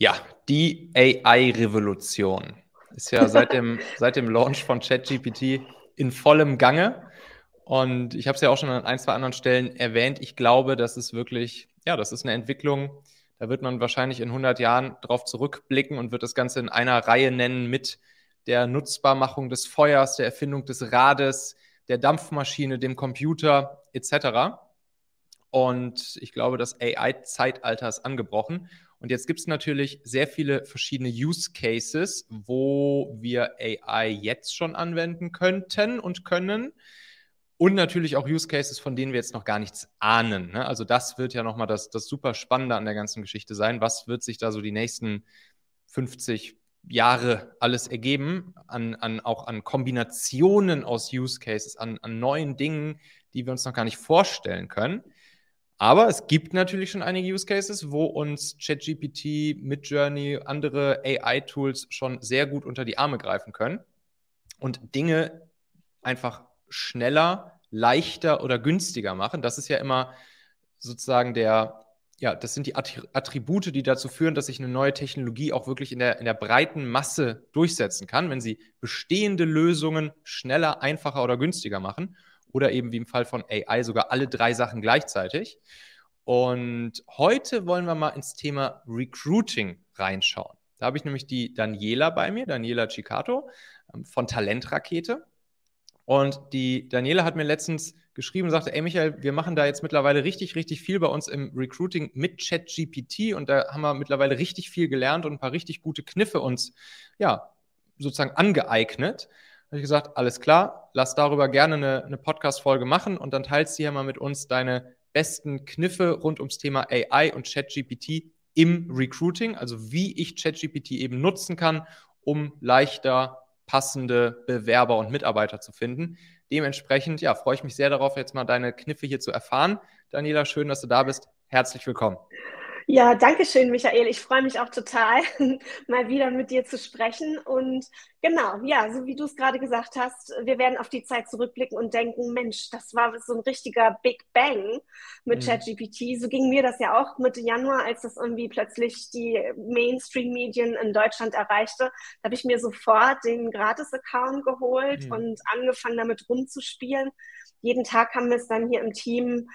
Ja, die AI-Revolution ist ja seit dem Launch von ChatGPT in vollem Gange. Und ich habe es ja auch schon an ein, zwei anderen Stellen erwähnt. Ich glaube, das ist wirklich, ja, das ist eine Entwicklung. Da wird man wahrscheinlich in 100 Jahren drauf zurückblicken und wird das Ganze in einer Reihe nennen mit der Nutzbarmachung des Feuers, der Erfindung des Rades, der Dampfmaschine, dem Computer etc. Und ich glaube, das AI-Zeitalter ist angebrochen. Und jetzt gibt es natürlich sehr viele verschiedene Use Cases, wo wir AI jetzt schon anwenden könnten und können. Und natürlich auch Use Cases, von denen wir jetzt noch gar nichts ahnen. Ne? Also das wird ja nochmal das super Spannende an der ganzen Geschichte sein. Was wird sich da so die nächsten 50 Jahre alles ergeben? Auch an Kombinationen aus Use Cases, an neuen Dingen, die wir uns noch gar nicht vorstellen können. Aber es gibt natürlich schon einige Use Cases, wo uns ChatGPT, Midjourney, andere AI-Tools schon sehr gut unter die Arme greifen können und Dinge einfach schneller, leichter oder günstiger machen. Das ist ja immer sozusagen das sind die Attribute, die dazu führen, dass sich eine neue Technologie auch wirklich in der breiten Masse durchsetzen kann, wenn sie bestehende Lösungen schneller, einfacher oder günstiger machen. Oder eben wie im Fall von AI sogar alle drei Sachen gleichzeitig. Und heute wollen wir mal ins Thema Recruiting reinschauen. Da habe ich nämlich die Daniela bei mir, Daniela Chikato von Talentrakete. Und die Daniela hat mir letztens geschrieben und sagte, ey Michael, wir machen da jetzt mittlerweile richtig, richtig viel bei uns im Recruiting mit ChatGPT. Und da haben wir mittlerweile richtig viel gelernt und ein paar richtig gute Kniffe uns ja sozusagen angeeignet. Da habe ich gesagt, alles klar, lass darüber gerne eine Podcast-Folge machen und dann teilst du hier mal mit uns deine besten Kniffe rund ums Thema AI und ChatGPT im Recruiting, also wie ich ChatGPT eben nutzen kann, um leichter passende Bewerber und Mitarbeiter zu finden. Dementsprechend, ja, freue ich mich sehr darauf, jetzt mal deine Kniffe hier zu erfahren. Daniela, schön, dass du da bist. Herzlich willkommen. Ja, danke schön, Michael. Ich freue mich auch total, mal wieder mit dir zu sprechen. Und genau, ja, so wie du es gerade gesagt hast, wir werden auf die Zeit zurückblicken und denken, Mensch, das war so ein richtiger Big Bang mit ChatGPT. So ging mir das ja auch Mitte Januar, als das irgendwie plötzlich die Mainstream-Medien in Deutschland erreichte. Da habe ich mir sofort den Gratis-Account geholt und angefangen, damit rumzuspielen. Jeden Tag haben wir es dann hier im Team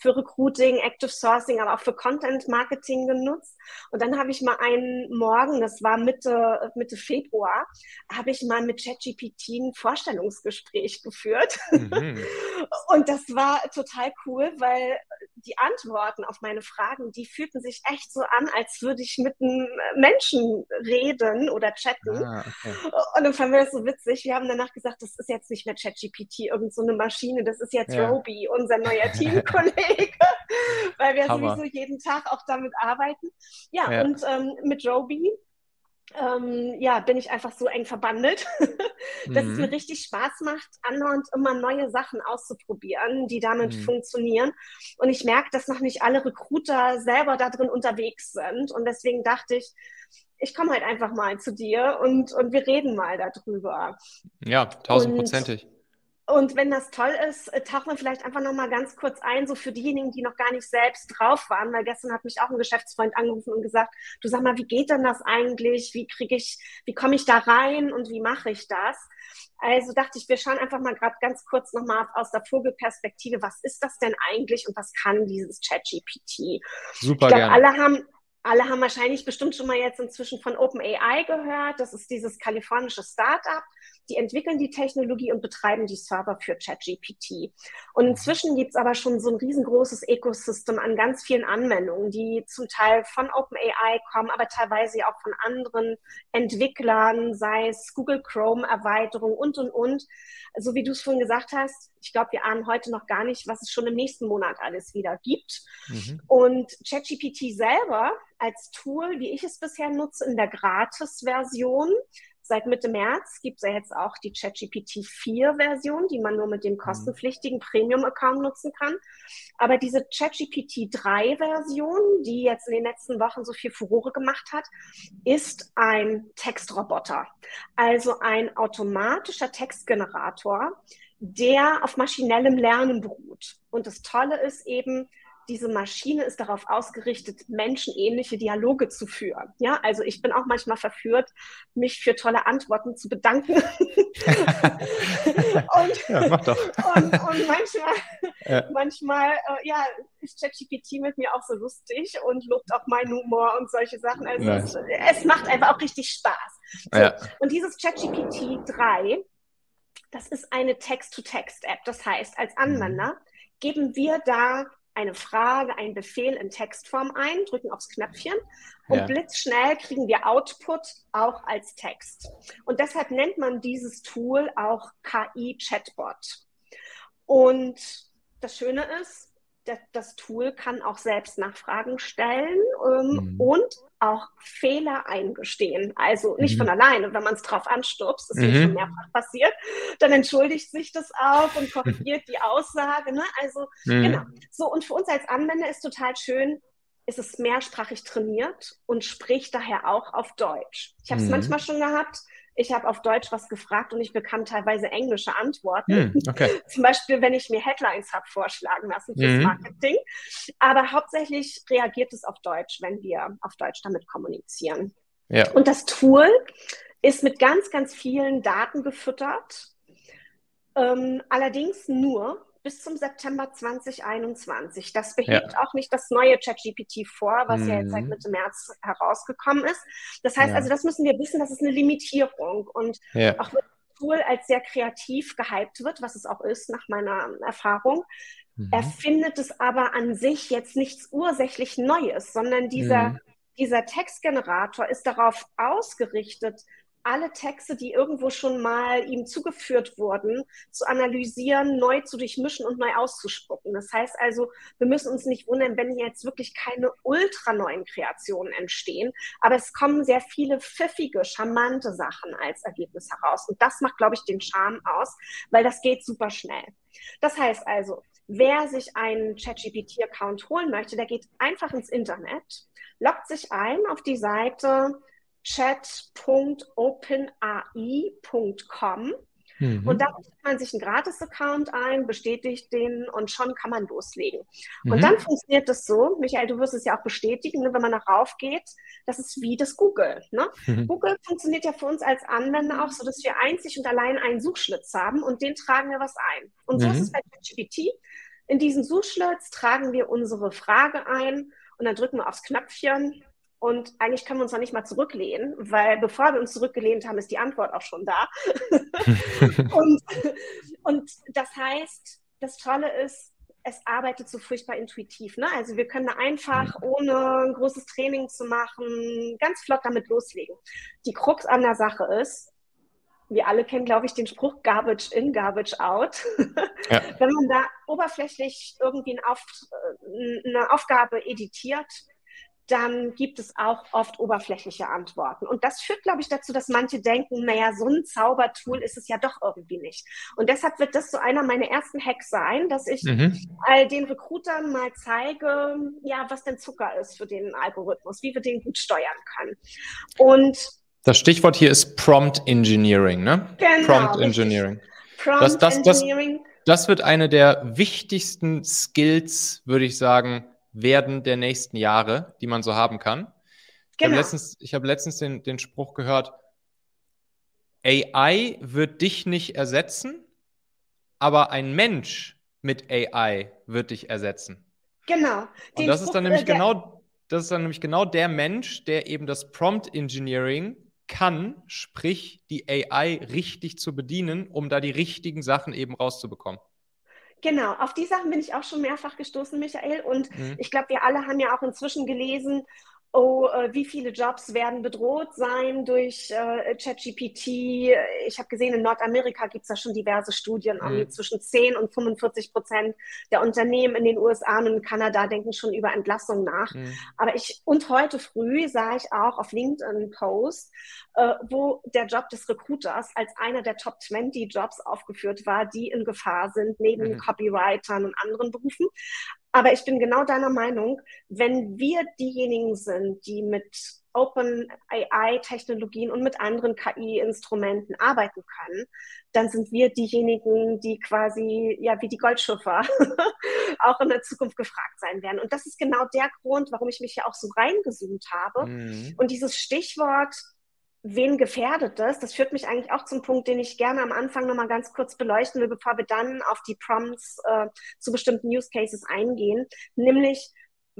für Recruiting, Active Sourcing, aber auch für Content-Marketing genutzt. Und dann habe ich mal einen Morgen, das war Mitte Februar, habe ich mal mit ChatGPT ein Vorstellungsgespräch geführt. Mhm. Und das war total cool, weil die Antworten auf meine Fragen, die fühlten sich echt so an, als würde ich mit einem Menschen reden oder chatten. Ah, okay. Und dann fanden wir das so witzig. Wir haben danach gesagt, das ist jetzt nicht mehr ChatGPT, irgend so eine Maschine, das ist jetzt Roby, unser neuer Teamkollege, weil wir sowieso jeden Tag auch damit arbeiten. Ja. Und mit Roby bin ich einfach so eng verbandelt, dass es mir richtig Spaß macht, andauernd immer neue Sachen auszuprobieren, die damit funktionieren. Und ich merke, dass noch nicht alle Recruiter selber da drin unterwegs sind. Und deswegen dachte ich, ich komme halt einfach mal zu dir und wir reden mal darüber. Ja, 1000%. Und wenn das toll ist, tauchen wir vielleicht einfach nochmal ganz kurz ein, so für diejenigen, die noch gar nicht selbst drauf waren, weil gestern hat mich auch ein Geschäftsfreund angerufen und gesagt, du sag mal, wie geht denn das eigentlich? Wie komme ich da rein und wie mache ich das? Also dachte ich, wir schauen einfach mal gerade ganz kurz nochmal aus der Vogelperspektive, was ist das denn eigentlich und was kann dieses ChatGPT? Super, ich glaub, alle haben wahrscheinlich bestimmt schon mal jetzt inzwischen von OpenAI gehört. Das ist dieses kalifornische Startup. Die entwickeln die Technologie und betreiben die Server für ChatGPT. Und inzwischen gibt es aber schon so ein riesengroßes Ecosystem an ganz vielen Anwendungen, die zum Teil von OpenAI kommen, aber teilweise auch von anderen Entwicklern, sei es Google Chrome Erweiterung und. So wie du es vorhin gesagt hast, ich glaube, wir ahnen heute noch gar nicht, was es schon im nächsten Monat alles wieder gibt. Und ChatGPT selber als Tool, wie ich es bisher nutze, in der Gratis-Version. Seit Mitte März gibt es ja jetzt auch die ChatGPT 4-Version, die man nur mit dem kostenpflichtigen Premium-Account nutzen kann. Aber diese ChatGPT 3-Version, die jetzt in den letzten Wochen so viel Furore gemacht hat, ist ein Textroboter. Also ein automatischer Textgenerator, der auf maschinellem Lernen beruht. Und das Tolle ist eben, diese Maschine ist darauf ausgerichtet, menschenähnliche Dialoge zu führen. Ja, also ich bin auch manchmal verführt, mich für tolle Antworten zu bedanken. Und manchmal ist ChatGPT mit mir auch so lustig und lobt auch meinen Humor und solche Sachen. Also es macht einfach auch richtig Spaß. So, ja. Und dieses ChatGPT 3, das ist eine Text-to-Text-App. Das heißt, als Anwender geben wir da eine Frage, einen Befehl in Textform ein, drücken aufs Knöpfchen und blitzschnell kriegen wir Output auch als Text. Und deshalb nennt man dieses Tool auch KI-Chatbot. Und das Schöne ist, das Tool kann auch selbst Nachfragen stellen und auch Fehler eingestehen. Also nicht von alleine, wenn man es drauf anstupst, ist mir schon mehrfach passiert, dann entschuldigt sich das auch und korrigiert die Aussage. Ne? Also genau. So, und für uns als Anwender ist total schön, ist es mehrsprachig trainiert und spricht daher auch auf Deutsch. Ich habe es manchmal schon gehabt, ich habe auf Deutsch was gefragt und ich bekam teilweise englische Antworten. Zum Beispiel, wenn ich mir Headlines habe vorschlagen lassen fürs Marketing. Aber hauptsächlich reagiert es auf Deutsch, wenn wir auf Deutsch damit kommunizieren. Ja. Und das Tool ist mit ganz, ganz vielen Daten gefüttert. Allerdings nur bis zum September 2021. Das behebt auch nicht das neue ChatGPT vor, was ja jetzt seit Mitte März herausgekommen ist. Das heißt also, das müssen wir wissen, das ist eine Limitierung. Und auch wenn das Tool als sehr kreativ gehypt wird, was es auch ist nach meiner Erfahrung, erfindet es aber an sich jetzt nichts ursächlich Neues, sondern dieser Textgenerator ist darauf ausgerichtet, alle Texte, die irgendwo schon mal ihm zugeführt wurden, zu analysieren, neu zu durchmischen und neu auszuspucken. Das heißt also, wir müssen uns nicht wundern, wenn jetzt wirklich keine ultra neuen Kreationen entstehen, aber es kommen sehr viele pfiffige, charmante Sachen als Ergebnis heraus. Und das macht, glaube ich, den Charme aus, weil das geht super schnell. Das heißt also, wer sich einen ChatGPT-Account holen möchte, der geht einfach ins Internet, loggt sich ein auf die Seite chat.openai.com und da richtet man sich einen Gratis-Account ein, bestätigt den und schon kann man loslegen. Und dann funktioniert das so, Michael, du wirst es ja auch bestätigen, ne, wenn man da raufgeht, das ist wie das Google. Ne? Google funktioniert ja für uns als Anwender auch so, dass wir einzig und allein einen Suchschlitz haben und den tragen wir was ein. Und so ist es bei ChatGPT. In diesen Suchschlitz tragen wir unsere Frage ein und dann drücken wir aufs Knöpfchen. Und eigentlich können wir uns noch nicht mal zurücklehnen, weil bevor wir uns zurückgelehnt haben, ist die Antwort auch schon da. und das heißt, das Tolle ist, es arbeitet so furchtbar intuitiv. Ne? Also wir können da einfach, ohne ein großes Training zu machen, ganz flott damit loslegen. Die Krux an der Sache ist, wir alle kennen, glaube ich, den Spruch Garbage in, Garbage out. Ja. Wenn man da oberflächlich irgendwie eine Aufgabe editiert, dann gibt es auch oft oberflächliche Antworten. Und das führt, glaube ich, dazu, dass manche denken, naja, so ein Zaubertool ist es ja doch irgendwie nicht. Und deshalb wird das so einer meiner ersten Hacks sein, dass ich all den Recruitern mal zeige, ja, was denn Zucker ist für den Algorithmus, wie wir den gut steuern können. Und das Stichwort hier ist Prompt Engineering, ne? Genau, Prompt Engineering. Das wird eine der wichtigsten Skills, würde ich sagen, werden der nächsten Jahre, die man so haben kann. Genau. Ich habe letztens den Spruch gehört, AI wird dich nicht ersetzen, aber ein Mensch mit AI wird dich ersetzen. Genau. Und das ist dann nämlich genau der Mensch, der eben das Prompt Engineering kann, sprich die AI richtig zu bedienen, um da die richtigen Sachen eben rauszubekommen. Genau, auf die Sachen bin ich auch schon mehrfach gestoßen, Michael. Und ich glaube, wir alle haben ja auch inzwischen gelesen, wie viele Jobs werden bedroht sein durch ChatGPT. Ich habe gesehen, in Nordamerika gibt es da schon diverse Studien. Zwischen 10 und 45% der Unternehmen in den USA und in Kanada denken schon über Entlassung nach. Und heute früh sah ich auch auf LinkedIn einen Post, wo der Job des Recruiters als einer der Top 20 Jobs aufgeführt war, die in Gefahr sind, neben Copywritern und anderen Berufen. Aber ich bin genau deiner Meinung, wenn wir diejenigen sind, die mit OpenAI-Technologien und mit anderen KI-Instrumenten arbeiten können, dann sind wir diejenigen, die quasi ja wie die Goldschürfer auch in der Zukunft gefragt sein werden. Und das ist genau der Grund, warum ich mich ja auch so reingezoomt habe. Mhm. Und dieses Stichwort, wen gefährdet das? Das führt mich eigentlich auch zum Punkt, den ich gerne am Anfang nochmal ganz kurz beleuchten will, bevor wir dann auf die Prompts zu bestimmten Use Cases eingehen, nämlich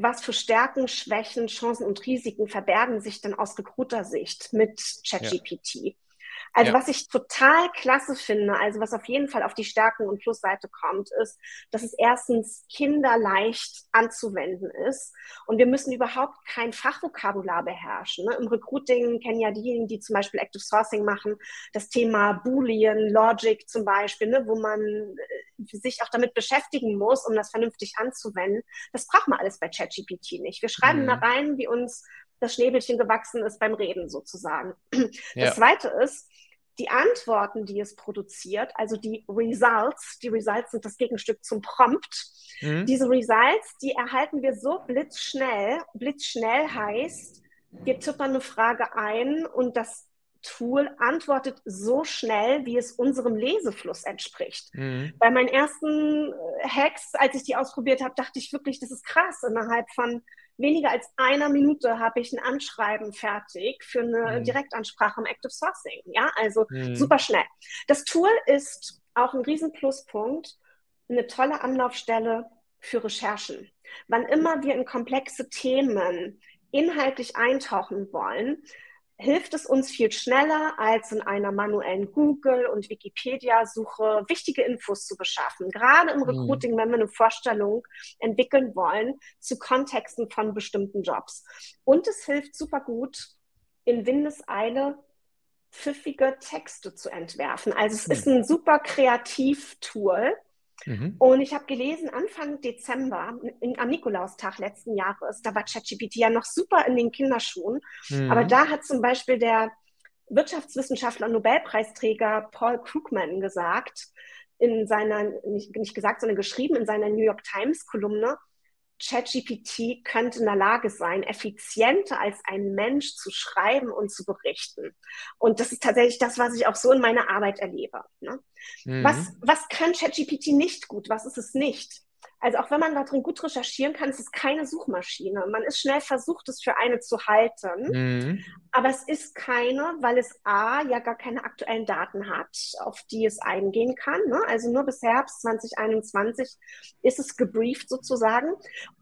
was für Stärken, Schwächen, Chancen und Risiken verbergen sich denn aus Recruiter-Sicht mit ChatGPT? Ja. Also was ich total klasse finde, also was auf jeden Fall auf die Stärken- und Plusseite kommt, ist, dass es erstens kinderleicht anzuwenden ist und wir müssen überhaupt kein Fachvokabular beherrschen. Ne? Im Recruiting kennen ja diejenigen, die zum Beispiel Active Sourcing machen, das Thema Boolean, Logic zum Beispiel, ne? Wo man sich auch damit beschäftigen muss, um das vernünftig anzuwenden. Das braucht man alles bei ChatGPT nicht. Wir schreiben da rein, wie uns das Schnäbelchen gewachsen ist beim Reden sozusagen. Ja. Das Zweite ist, die Antworten, die es produziert, also die Results sind das Gegenstück zum Prompt. Mhm. Diese Results, die erhalten wir so blitzschnell. Blitzschnell heißt, wir tippern eine Frage ein und das Tool antwortet so schnell, wie es unserem Lesefluss entspricht. Mhm. Bei meinen ersten Hacks, als ich die ausprobiert habe, dachte ich wirklich, das ist krass. Innerhalb von weniger als einer Minute habe ich ein Anschreiben fertig für eine Direktansprache im Active Sourcing. Ja, also super schnell. Das Tool ist auch ein riesen Pluspunkt, eine tolle Anlaufstelle für Recherchen. Wann immer wir in komplexe Themen inhaltlich eintauchen wollen, hilft es uns viel schneller, als in einer manuellen Google- und Wikipedia-Suche wichtige Infos zu beschaffen. Gerade im Recruiting, wenn wir eine Vorstellung entwickeln wollen zu Kontexten von bestimmten Jobs. Und es hilft super gut, in Windeseile pfiffige Texte zu entwerfen. Also es ist ein super Kreativ-Tool. Mhm. Und ich habe gelesen, Anfang Dezember, am Nikolaustag letzten Jahres, da war ChatGPT ja noch super in den Kinderschuhen, aber da hat zum Beispiel der Wirtschaftswissenschaftler und Nobelpreisträger Paul Krugman gesagt, in seiner, nicht gesagt, sondern geschrieben in seiner New York Times-Kolumne, ChatGPT könnte in der Lage sein, effizienter als ein Mensch zu schreiben und zu berichten. Und das ist tatsächlich das, was ich auch so in meiner Arbeit erlebe. Ne? Mhm. Was kann ChatGPT nicht gut? Was ist es nicht? Also auch wenn man da drin gut recherchieren kann, es ist keine Suchmaschine. Man ist schnell versucht, es für eine zu halten. Mhm. Aber es ist keine, weil es A, ja gar keine aktuellen Daten hat, auf die es eingehen kann. Ne? Also nur bis Herbst 2021 ist es gebrieft sozusagen.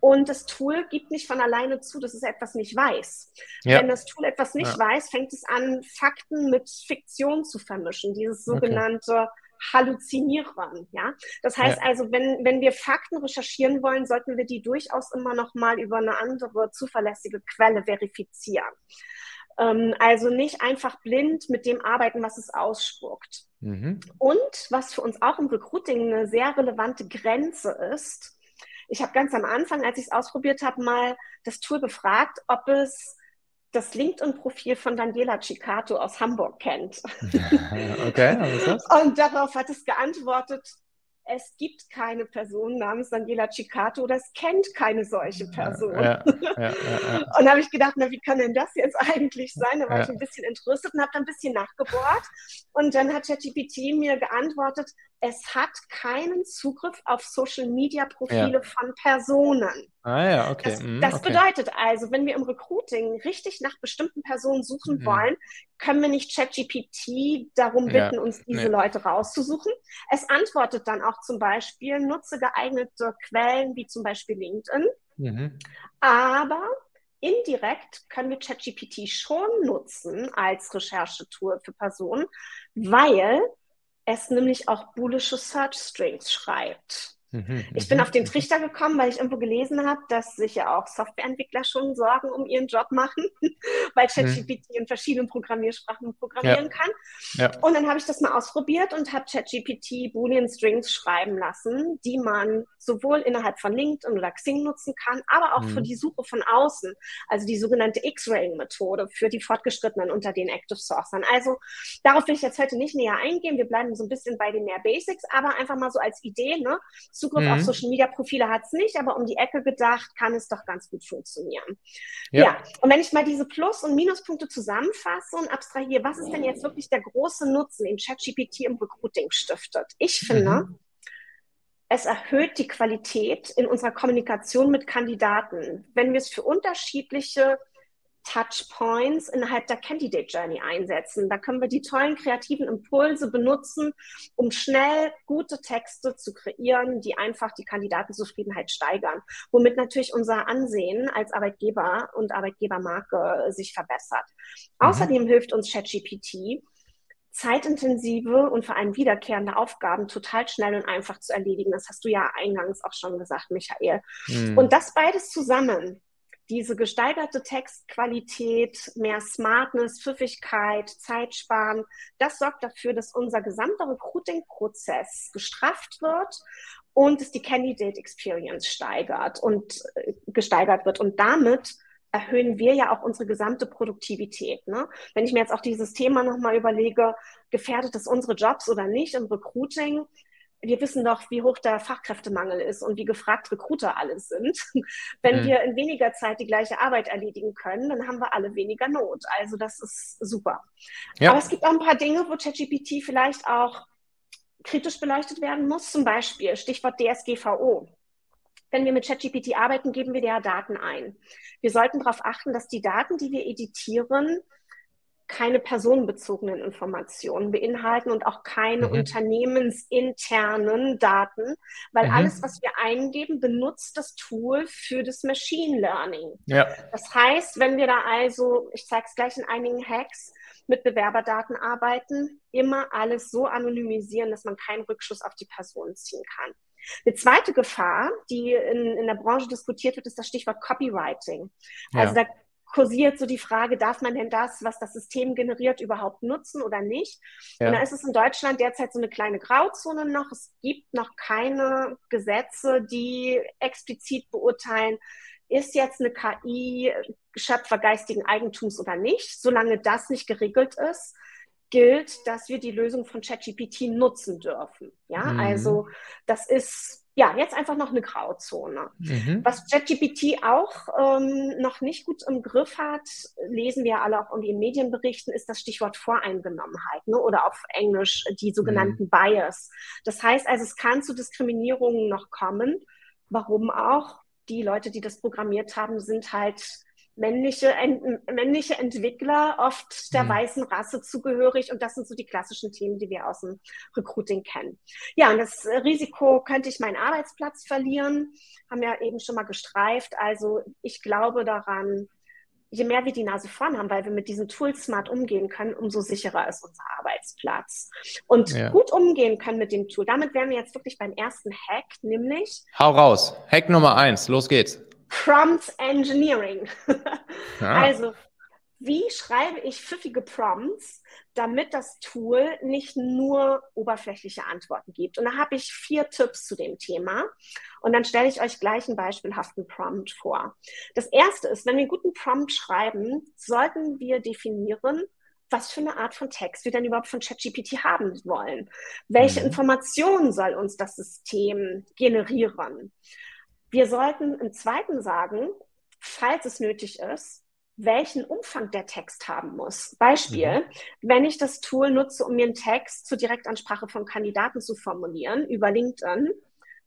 Und das Tool gibt nicht von alleine zu, dass es etwas nicht weiß. Ja. Wenn das Tool etwas nicht weiß, fängt es an, Fakten mit Fiktion zu vermischen. Dieses sogenannte Halluzinieren, ja. Das heißt also, wenn wir Fakten recherchieren wollen, sollten wir die durchaus immer nochmal über eine andere zuverlässige Quelle verifizieren. Also nicht einfach blind mit dem arbeiten, was es ausspuckt. Mhm. Und was für uns auch im Recruiting eine sehr relevante Grenze ist, ich habe ganz am Anfang, als ich es ausprobiert habe, mal das Tool gefragt, ob es das LinkedIn-Profil von Daniela Chikato aus Hamburg kennt. Okay, was ist das? Und darauf hat es geantwortet, es gibt keine Person namens Daniela Chikato oder es kennt keine solche Person. Ja. Und habe ich gedacht, na, wie kann denn das jetzt eigentlich sein? Da war ich ein bisschen entrüstet und habe dann ein bisschen nachgebohrt. Und dann hat ChatGPT mir geantwortet, es hat keinen Zugriff auf Social-Media-Profile von Personen. Okay. Das bedeutet also, wenn wir im Recruiting richtig nach bestimmten Personen suchen wollen, können wir nicht ChatGPT darum bitten, uns diese Leute rauszusuchen. Es antwortet dann auch zum Beispiel, nutze geeignete Quellen wie zum Beispiel LinkedIn. Mhm. Aber indirekt können wir ChatGPT schon nutzen als Recherchetool für Personen, weil es nämlich auch boolische Search Strings schreibt. Ich bin auf den Trichter gekommen, weil ich irgendwo gelesen habe, dass sich ja auch Softwareentwickler schon Sorgen um ihren Job machen, weil ChatGPT in verschiedenen Programmiersprachen programmieren kann. Ja. Und dann habe ich das mal ausprobiert und habe ChatGPT Boolean Strings schreiben lassen, die man sowohl innerhalb von LinkedIn oder Xing nutzen kann, aber auch für die Suche von außen, also die sogenannte X-Raying-Methode für die Fortgeschrittenen unter den Active Sourcern. Also darauf will ich jetzt heute nicht näher eingehen, wir bleiben so ein bisschen bei den mehr Basics, aber einfach mal so als Idee, ne? Zugriff auf Social-Media-Profile hat es nicht, aber um die Ecke gedacht, kann es doch ganz gut funktionieren. Ja, und wenn ich mal diese Plus- und Minuspunkte zusammenfasse und abstrahiere, was ist denn jetzt wirklich der große Nutzen, den ChatGPT im Recruiting stiftet? Ich finde, es erhöht die Qualität in unserer Kommunikation mit Kandidaten, wenn wir es für unterschiedliche Touchpoints innerhalb der Candidate Journey einsetzen. Da können wir die tollen kreativen Impulse benutzen, um schnell gute Texte zu kreieren, die einfach die Kandidatenzufriedenheit steigern, womit natürlich unser Ansehen als Arbeitgeber und Arbeitgebermarke sich verbessert. Außerdem hilft uns ChatGPT, zeitintensive und vor allem wiederkehrende Aufgaben total schnell und einfach zu erledigen. Das hast du ja eingangs auch schon gesagt, Michael. Und das beides zusammen, diese gesteigerte Textqualität, mehr Smartness, Pfiffigkeit, Zeitsparen, das sorgt dafür, dass unser gesamter Recruiting-Prozess gestrafft wird und dass die Candidate Experience steigert und gesteigert wird. Und damit erhöhen wir ja auch unsere gesamte Produktivität. Ne? Wenn ich mir jetzt auch dieses Thema nochmal überlege, gefährdet das unsere Jobs oder nicht im Recruiting? Wir wissen doch, wie hoch der Fachkräftemangel ist und wie gefragt Recruiter alle sind. Wenn wir in weniger Zeit die gleiche Arbeit erledigen können, dann haben wir alle weniger Not. Also das ist super. Ja. Aber es gibt auch ein paar Dinge, wo ChatGPT vielleicht auch kritisch beleuchtet werden muss. Zum Beispiel Stichwort DSGVO. Wenn wir mit ChatGPT arbeiten, geben wir ja Daten ein. Wir sollten darauf achten, dass die Daten, die wir editieren, keine personenbezogenen Informationen beinhalten und auch keine unternehmensinternen Daten, weil alles, was wir eingeben, benutzt das Tool für das Machine Learning. Ja. Das heißt, wenn wir da also, ich zeige es gleich in einigen Hacks, mit Bewerberdaten arbeiten, immer alles so anonymisieren, dass man keinen Rückschluss auf die Person ziehen kann. Eine zweite Gefahr, die in der Branche diskutiert wird, ist das Stichwort Copywriting. Also da kursiert so die Frage, darf man denn das, was das System generiert, überhaupt nutzen oder nicht? Ja. Und da ist es in Deutschland derzeit so eine kleine Grauzone noch. Es gibt noch keine Gesetze, die explizit beurteilen, ist jetzt eine KI Schöpfer geistigen Eigentums oder nicht. Solange das nicht geregelt ist, gilt, dass wir die Lösung von ChatGPT nutzen dürfen. Ja, also das ist ja jetzt einfach noch eine Grauzone. Was ChatGPT auch noch nicht gut im Griff hat, lesen wir alle auch in Medienberichten, ist das Stichwort Voreingenommenheit, ne? Oder auf Englisch die sogenannten Bias. Das heißt also, es kann zu Diskriminierungen noch kommen. Warum auch? Die Leute, die das programmiert haben, sind halt männliche Entwickler, oft der weißen Rasse zugehörig, und das sind so die klassischen Themen, die wir aus dem Recruiting kennen. Ja, und das Risiko, könnte ich meinen Arbeitsplatz verlieren, haben wir eben schon mal gestreift. Also ich glaube daran, je mehr wir die Nase vorn haben, weil wir mit diesen Tools smart umgehen können, umso sicherer ist unser Arbeitsplatz. Und gut umgehen können mit dem Tool, damit wären wir jetzt wirklich beim ersten Hack, nämlich... Hau raus, Hack Nummer 1, los geht's. Prompt Engineering. Also, wie schreibe ich pfiffige Prompts, damit das Tool nicht nur oberflächliche Antworten gibt? Und da habe ich 4 Tipps zu dem Thema. Und dann stelle ich euch gleich einen beispielhaften Prompt vor. Das erste ist, wenn wir einen guten Prompt schreiben, sollten wir definieren, was für eine Art von Text wir denn überhaupt von ChatGPT haben wollen. Welche Informationen soll uns das System generieren? Wir sollten im zweiten sagen, falls es nötig ist, welchen Umfang der Text haben muss. Beispiel, wenn ich das Tool nutze, um mir einen Text zur Direktansprache von Kandidaten zu formulieren über LinkedIn,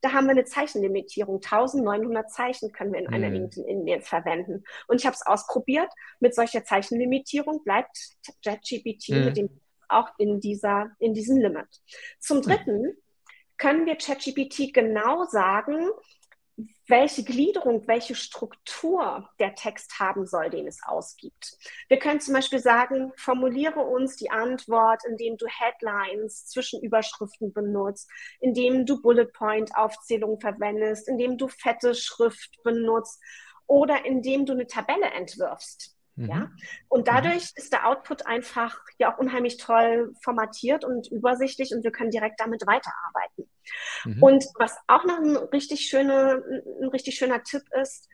da haben wir eine Zeichenlimitierung. 1900 Zeichen können wir in einer LinkedIn-Mail verwenden. Und ich habe es ausprobiert. Mit solcher Zeichenlimitierung bleibt ChatGPT auch in diesem Limit. Zum Dritten können wir ChatGPT genau sagen, welche Gliederung, welche Struktur der Text haben soll, den es ausgibt. Wir können zum Beispiel sagen, formuliere uns die Antwort, indem du Headlines, Zwischenüberschriften benutzt, indem du Bullet-Point-Aufzählungen verwendest, indem du fette Schrift benutzt oder indem du eine Tabelle entwirfst. Ja? Und dadurch ist der Output einfach ja auch unheimlich toll formatiert und übersichtlich, und wir können direkt damit weiterarbeiten. Und was auch noch ein richtig schöner Tipp ist,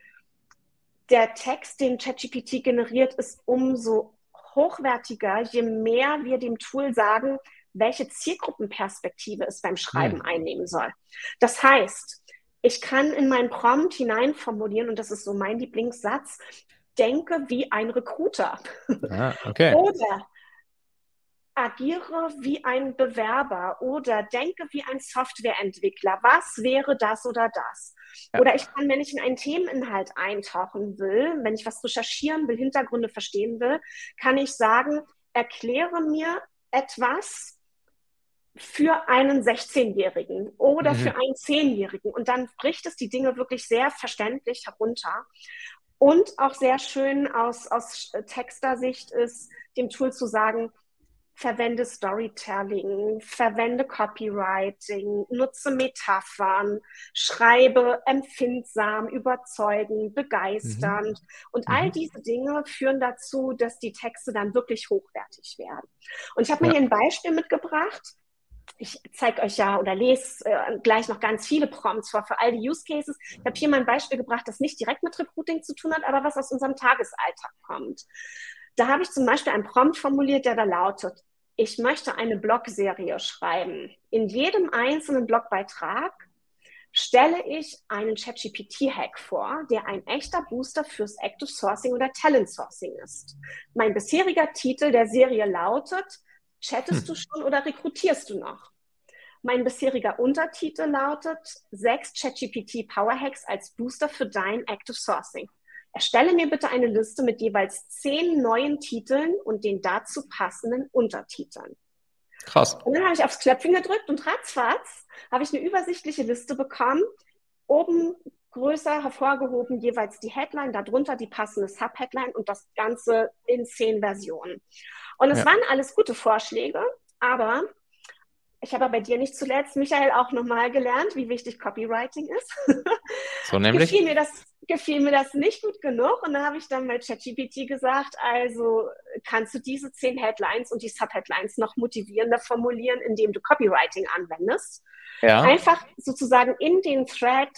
der Text, den ChatGPT generiert, ist umso hochwertiger, je mehr wir dem Tool sagen, welche Zielgruppenperspektive es beim Schreiben einnehmen soll. Das heißt, ich kann in meinen Prompt hineinformulieren, und das ist so mein Lieblingssatz, denke wie ein Recruiter. Ah, okay. Oder agiere wie ein Bewerber oder denke wie ein Softwareentwickler. Was wäre das oder das? Ja. Oder ich kann, wenn ich in einen Themeninhalt eintauchen will, wenn ich was recherchieren will, Hintergründe verstehen will, kann ich sagen, erkläre mir etwas für einen 16-Jährigen oder für einen 10-Jährigen. Und dann bricht es die Dinge wirklich sehr verständlich herunter. Und auch sehr schön aus Texter-Sicht ist, dem Tool zu sagen, verwende Storytelling, verwende Copywriting, nutze Metaphern, schreibe empfindsam, überzeugend, begeisternd. Und all diese Dinge führen dazu, dass die Texte dann wirklich hochwertig werden. Und ich habe mir hier ein Beispiel mitgebracht. Ich zeige euch ja oder lese gleich noch ganz viele Prompts vor für all die Use Cases. Ich habe hier mal ein Beispiel gebracht, das nicht direkt mit Recruiting zu tun hat, aber was aus unserem Tagesalltag kommt. Da habe ich zum Beispiel einen Prompt formuliert, der da lautet, ich möchte eine Blogserie schreiben. In jedem einzelnen Blogbeitrag stelle ich einen ChatGPT-Hack vor, der ein echter Booster fürs Active Sourcing oder Talent Sourcing ist. Mein bisheriger Titel der Serie lautet, chattest du schon oder rekrutierst du noch? Mein bisheriger Untertitel lautet, 6 ChatGPT-Power-Hacks als Booster für dein Active Sourcing. Erstelle mir bitte eine Liste mit jeweils 10 neuen Titeln und den dazu passenden Untertiteln. Krass. Und dann habe ich aufs Knöpfchen gedrückt und ratzfatz habe ich eine übersichtliche Liste bekommen. Oben größer hervorgehoben jeweils die Headline, darunter die passende Subheadline und das Ganze in 10 Versionen. Und es waren alles gute Vorschläge, aber ich habe bei dir nicht zuletzt, Michael, auch nochmal gelernt, wie wichtig Copywriting ist. So nämlich? Gefiel mir das nicht gut genug und dann habe ich dann bei ChatGPT gesagt, also kannst du diese 10 Headlines und die Subheadlines noch motivierender formulieren, indem du Copywriting anwendest. Ja. Einfach sozusagen in den Thread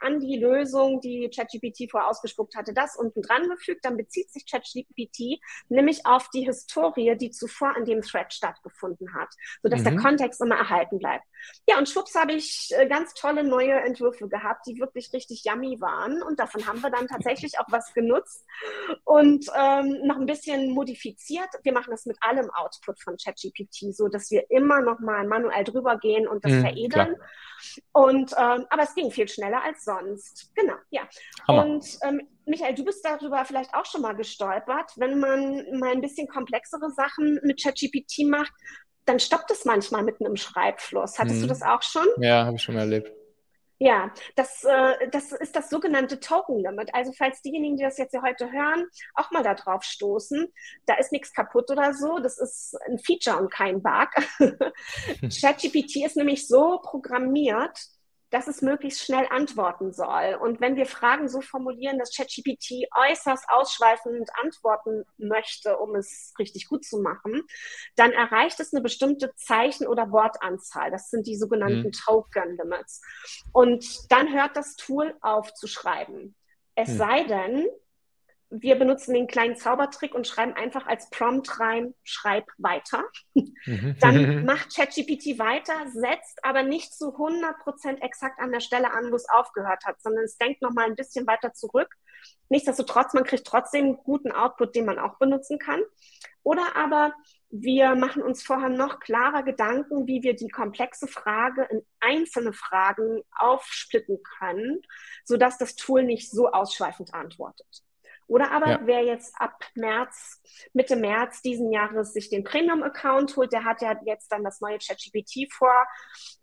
an die Lösung, die ChatGPT vorher ausgespuckt hatte, das unten dran gefügt, dann bezieht sich ChatGPT nämlich auf die Historie, die zuvor an dem Thread stattgefunden hat, sodass der Kontext immer erhalten bleibt. Ja, und schwupps habe ich ganz tolle neue Entwürfe gehabt, die wirklich richtig yummy waren und davon haben wir dann tatsächlich auch was genutzt und noch ein bisschen modifiziert. Wir machen das mit allem Output von ChatGPT, so dass wir immer noch mal manuell drüber gehen und das veredeln. Und, aber es ging viel schneller als sonst. Genau, ja. Hammer. Und Michael, du bist darüber vielleicht auch schon mal gestolpert. Wenn man mal ein bisschen komplexere Sachen mit ChatGPT macht, dann stoppt es manchmal mitten im Schreibfluss. Hattest du das auch schon? Ja, habe ich schon erlebt. Ja, das ist das sogenannte Token-Limit. Also falls diejenigen, die das jetzt hier heute hören, auch mal da drauf stoßen, da ist nichts kaputt oder so, das ist ein Feature und kein Bug. ChatGPT ist nämlich so programmiert, dass es möglichst schnell antworten soll. Und wenn wir Fragen so formulieren, dass ChatGPT äußerst ausschweifend antworten möchte, um es richtig gut zu machen, dann erreicht es eine bestimmte Zeichen- oder Wortanzahl. Das sind die sogenannten Token-Limits. Und dann hört das Tool auf zu schreiben. Es sei denn, wir benutzen den kleinen Zaubertrick und schreiben einfach als Prompt rein, schreib weiter. Dann macht ChatGPT weiter, setzt aber nicht zu 100% exakt an der Stelle an, wo es aufgehört hat, sondern es denkt nochmal ein bisschen weiter zurück. Nichtsdestotrotz, man kriegt trotzdem guten Output, den man auch benutzen kann. Oder aber wir machen uns vorher noch klarer Gedanken, wie wir die komplexe Frage in einzelne Fragen aufsplitten können, sodass das Tool nicht so ausschweifend antwortet. Oder aber wer jetzt ab Mitte März diesen Jahres sich den Premium-Account holt, der hat ja jetzt dann das neue ChatGPT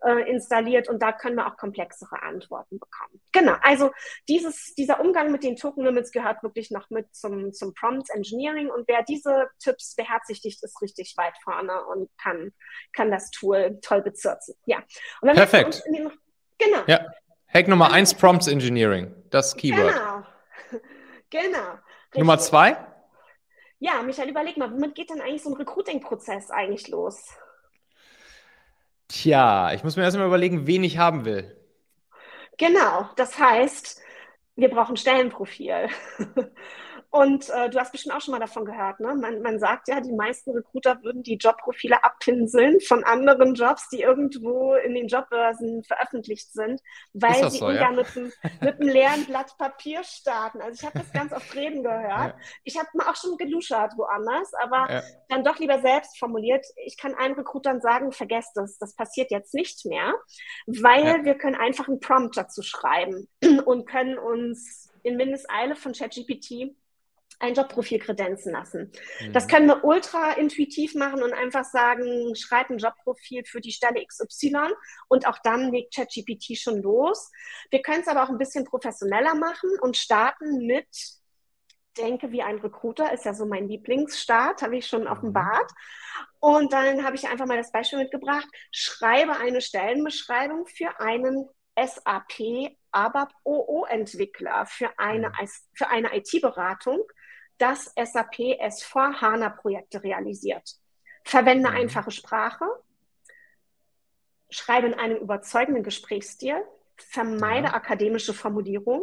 vorinstalliert und da können wir auch komplexere Antworten bekommen. Genau, also dieser Umgang mit den Token-Limits gehört wirklich noch mit zum Prompt-Engineering und wer diese Tipps beherzigt, ist richtig weit vorne und kann das Tool toll bezirzen. Ja. Und wenn perfekt. Wir genau. Ja. Hack Nummer 1, Prompts-Engineering, das Keyword. Genau. Richtig. Nummer 2? Ja, Michael, überleg mal, womit geht denn eigentlich so ein Recruiting-Prozess eigentlich los? Tja, ich muss mir erstmal überlegen, wen ich haben will. Genau, das heißt, wir brauchen ein Stellenprofil. Und du hast bestimmt auch schon mal davon gehört, ne? Man sagt ja, die meisten Recruiter würden die Jobprofile abpinseln von anderen Jobs, die irgendwo in den Jobbörsen veröffentlicht sind, weil sie ungern mit einem leeren Blatt Papier starten. Also ich habe das ganz oft reden gehört. Ja. Ich habe mal auch schon geluschert woanders, aber dann doch lieber selbst formuliert. Ich kann allen Recruitern sagen, vergesst es, das passiert jetzt nicht mehr, weil wir können einfach einen Prompt dazu schreiben und können uns in Mindesteile von ChatGPT ein Jobprofil kredenzen lassen. Mhm. Das können wir ultra intuitiv machen und einfach sagen, schreib ein Jobprofil für die Stelle XY und auch dann legt ChatGPT schon los. Wir können es aber auch ein bisschen professioneller machen und starten mit Denke wie ein Recruiter, ist ja so mein Lieblingsstart, habe ich schon offenbart. Und dann habe ich einfach mal das Beispiel mitgebracht, schreibe eine Stellenbeschreibung für einen SAP ABAP OO Entwickler für eine IT-Beratung, das SAP S4 HANA Projekte realisiert. Verwende einfache Sprache, schreibe in einem überzeugenden Gesprächsstil, vermeide akademische Formulierungen,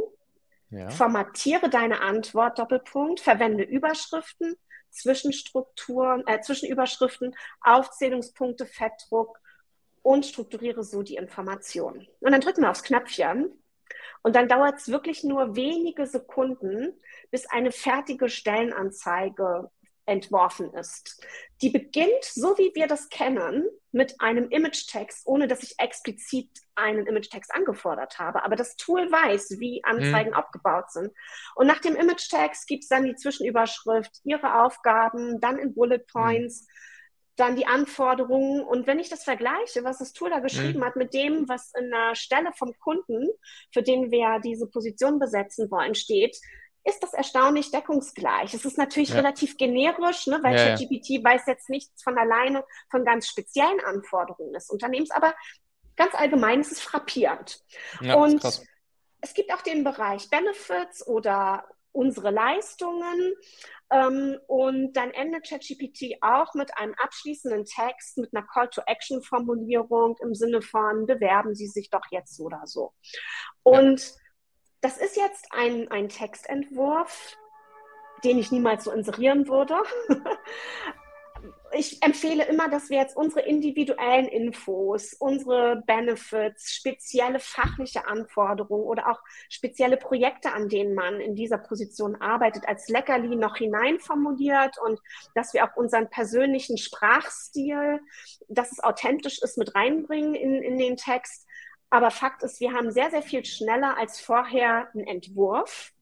formatiere deine Antwort, Doppelpunkt, verwende Überschriften, Zwischenüberschriften, Aufzählungspunkte, Fettdruck und strukturiere so die Informationen. Und dann drücken wir aufs Knöpfchen und dann dauert es wirklich nur wenige Sekunden, bis eine fertige Stellenanzeige entworfen ist. Die beginnt, so wie wir das kennen, mit einem Image-Text, ohne dass ich explizit einen Image-Text angefordert habe. Aber das Tool weiß, wie Anzeigen aufgebaut sind. Und nach dem Image-Text gibt es dann die Zwischenüberschrift, ihre Aufgaben, dann in Bullet Points, dann die Anforderungen. Und wenn ich das vergleiche, was das Tool da geschrieben hat, mit dem, was in der Stelle vom Kunden, für den wir diese Position besetzen wollen, steht, ist das erstaunlich deckungsgleich. Es ist natürlich relativ generisch, ne, weil ChatGPT weiß jetzt nichts von alleine von ganz speziellen Anforderungen des Unternehmens, aber ganz allgemein ist es frappierend. Ja, und es gibt auch den Bereich Benefits oder unsere Leistungen. Und dann endet ChatGPT auch mit einem abschließenden Text, mit einer Call-to-Action-Formulierung im Sinne von, bewerben Sie sich doch jetzt oder so. Und das ist jetzt ein Textentwurf, den ich niemals so inserieren würde. Ich empfehle immer, dass wir jetzt unsere individuellen Infos, unsere Benefits, spezielle fachliche Anforderungen oder auch spezielle Projekte, an denen man in dieser Position arbeitet, als Leckerli noch hineinformuliert und dass wir auch unseren persönlichen Sprachstil, dass es authentisch ist, mit reinbringen in den Text. Aber Fakt ist, wir haben sehr, sehr viel schneller als vorher einen Entwurf.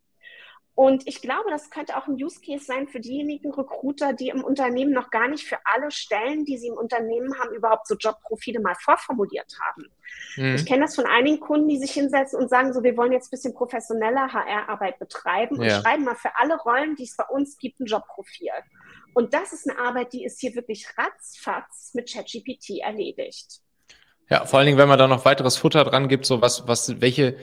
Und ich glaube, das könnte auch ein Use Case sein für diejenigen Recruiter, die im Unternehmen noch gar nicht für alle Stellen, die sie im Unternehmen haben, überhaupt so Jobprofile mal vorformuliert haben. Mhm. Ich kenne das von einigen Kunden, die sich hinsetzen und sagen so, wir wollen jetzt ein bisschen professioneller HR-Arbeit betreiben und schreiben mal für alle Rollen, die es bei uns gibt, ein Jobprofil. Und das ist eine Arbeit, die ist hier wirklich ratzfatz mit ChatGPT erledigt. Ja, vor allen Dingen, wenn man da noch weiteres Futter dran gibt, so welche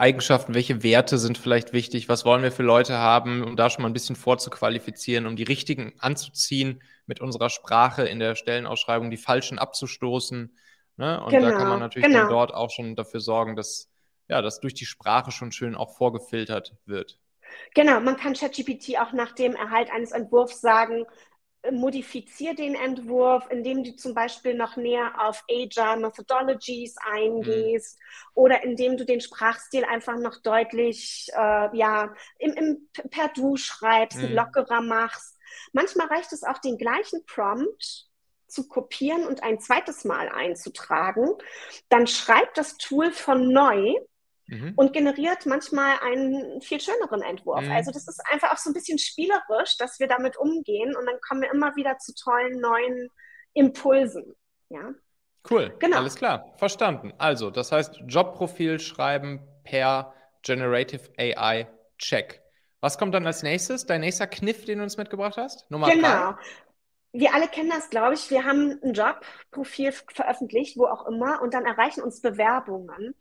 Eigenschaften, welche Werte sind vielleicht wichtig, was wollen wir für Leute haben, um da schon mal ein bisschen vorzuqualifizieren, um die richtigen anzuziehen mit unserer Sprache in der Stellenausschreibung, die falschen abzustoßen, ne? Und da kann man natürlich dann dort auch schon dafür sorgen, dass, ja, dass durch die Sprache schon schön auch vorgefiltert wird. Genau, man kann ChatGPT auch nach dem Erhalt eines Entwurfs sagen, modifizier den Entwurf, indem du zum Beispiel noch näher auf Agile Methodologies eingehst oder indem du den Sprachstil einfach noch deutlich per Du schreibst, lockerer machst. Manchmal reicht es auch, den gleichen Prompt zu kopieren und ein zweites Mal einzutragen. Dann schreibt das Tool von neu und generiert manchmal einen viel schöneren Entwurf. Also das ist einfach auch so ein bisschen spielerisch, dass wir damit umgehen und dann kommen wir immer wieder zu tollen neuen Impulsen. Ja? Cool, alles klar, verstanden. Also das heißt Jobprofil schreiben per Generative AI Check. Was kommt dann als nächstes? Dein nächster Kniff, den du uns mitgebracht hast? Nummer 3. Wir alle kennen das, glaube ich. Wir haben ein Jobprofil veröffentlicht, wo auch immer, und dann erreichen uns Bewerbungen.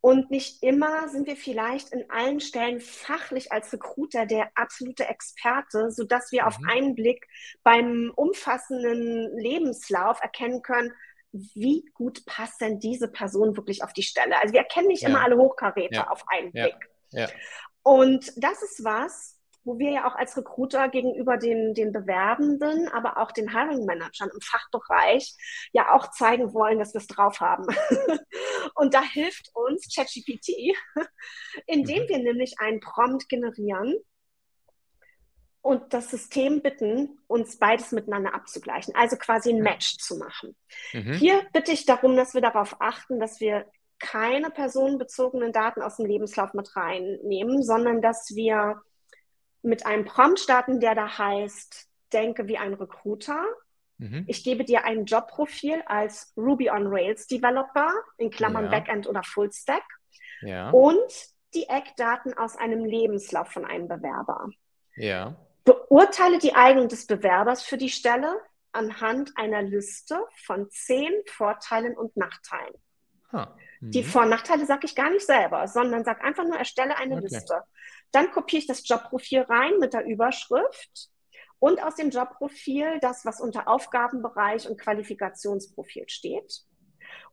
Und nicht immer sind wir vielleicht in allen Stellen fachlich als Recruiter der absolute Experte, sodass wir auf einen Blick beim umfassenden Lebenslauf erkennen können, wie gut passt denn diese Person wirklich auf die Stelle. Also wir erkennen nicht immer alle Hochkaräter auf einen Blick. Ja. Und das ist was, wo wir ja auch als Recruiter gegenüber den Bewerbenden, aber auch den Hiring-Managern im Fachbereich ja auch zeigen wollen, dass wir es drauf haben. Und da hilft uns ChatGPT, indem wir nämlich einen Prompt generieren und das System bitten, uns beides miteinander abzugleichen, also quasi ein Match zu machen. Mhm. Hier bitte ich darum, dass wir darauf achten, dass wir keine personenbezogenen Daten aus dem Lebenslauf mit reinnehmen, sondern dass wir mit einem Prompt starten, der da heißt, denke wie ein Recruiter. Mhm. Ich gebe dir ein Jobprofil als Ruby on Rails Developer, in Klammern Backend oder Fullstack und die Eckdaten aus einem Lebenslauf von einem Bewerber. Ja. Beurteile die Eignung des Bewerbers für die Stelle anhand einer Liste von 10 Vorteilen und Nachteilen. Die Vor- und Nachteile sage ich gar nicht selber, sondern sage einfach nur, erstelle eine Liste. Dann kopiere ich das Jobprofil rein mit der Überschrift und aus dem Jobprofil das, was unter Aufgabenbereich und Qualifikationsprofil steht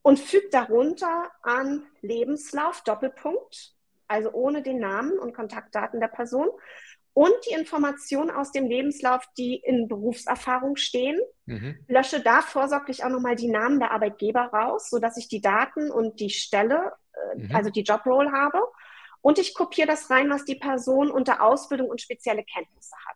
und füge darunter an Lebenslauf, Doppelpunkt, also ohne den Namen und Kontaktdaten der Person, und die Informationen aus dem Lebenslauf, die in Berufserfahrung stehen, lösche da vorsorglich auch nochmal die Namen der Arbeitgeber raus, sodass ich die Daten und die Stelle, also die Jobroll habe. Und ich kopiere das rein, was die Person unter Ausbildung und spezielle Kenntnisse hat.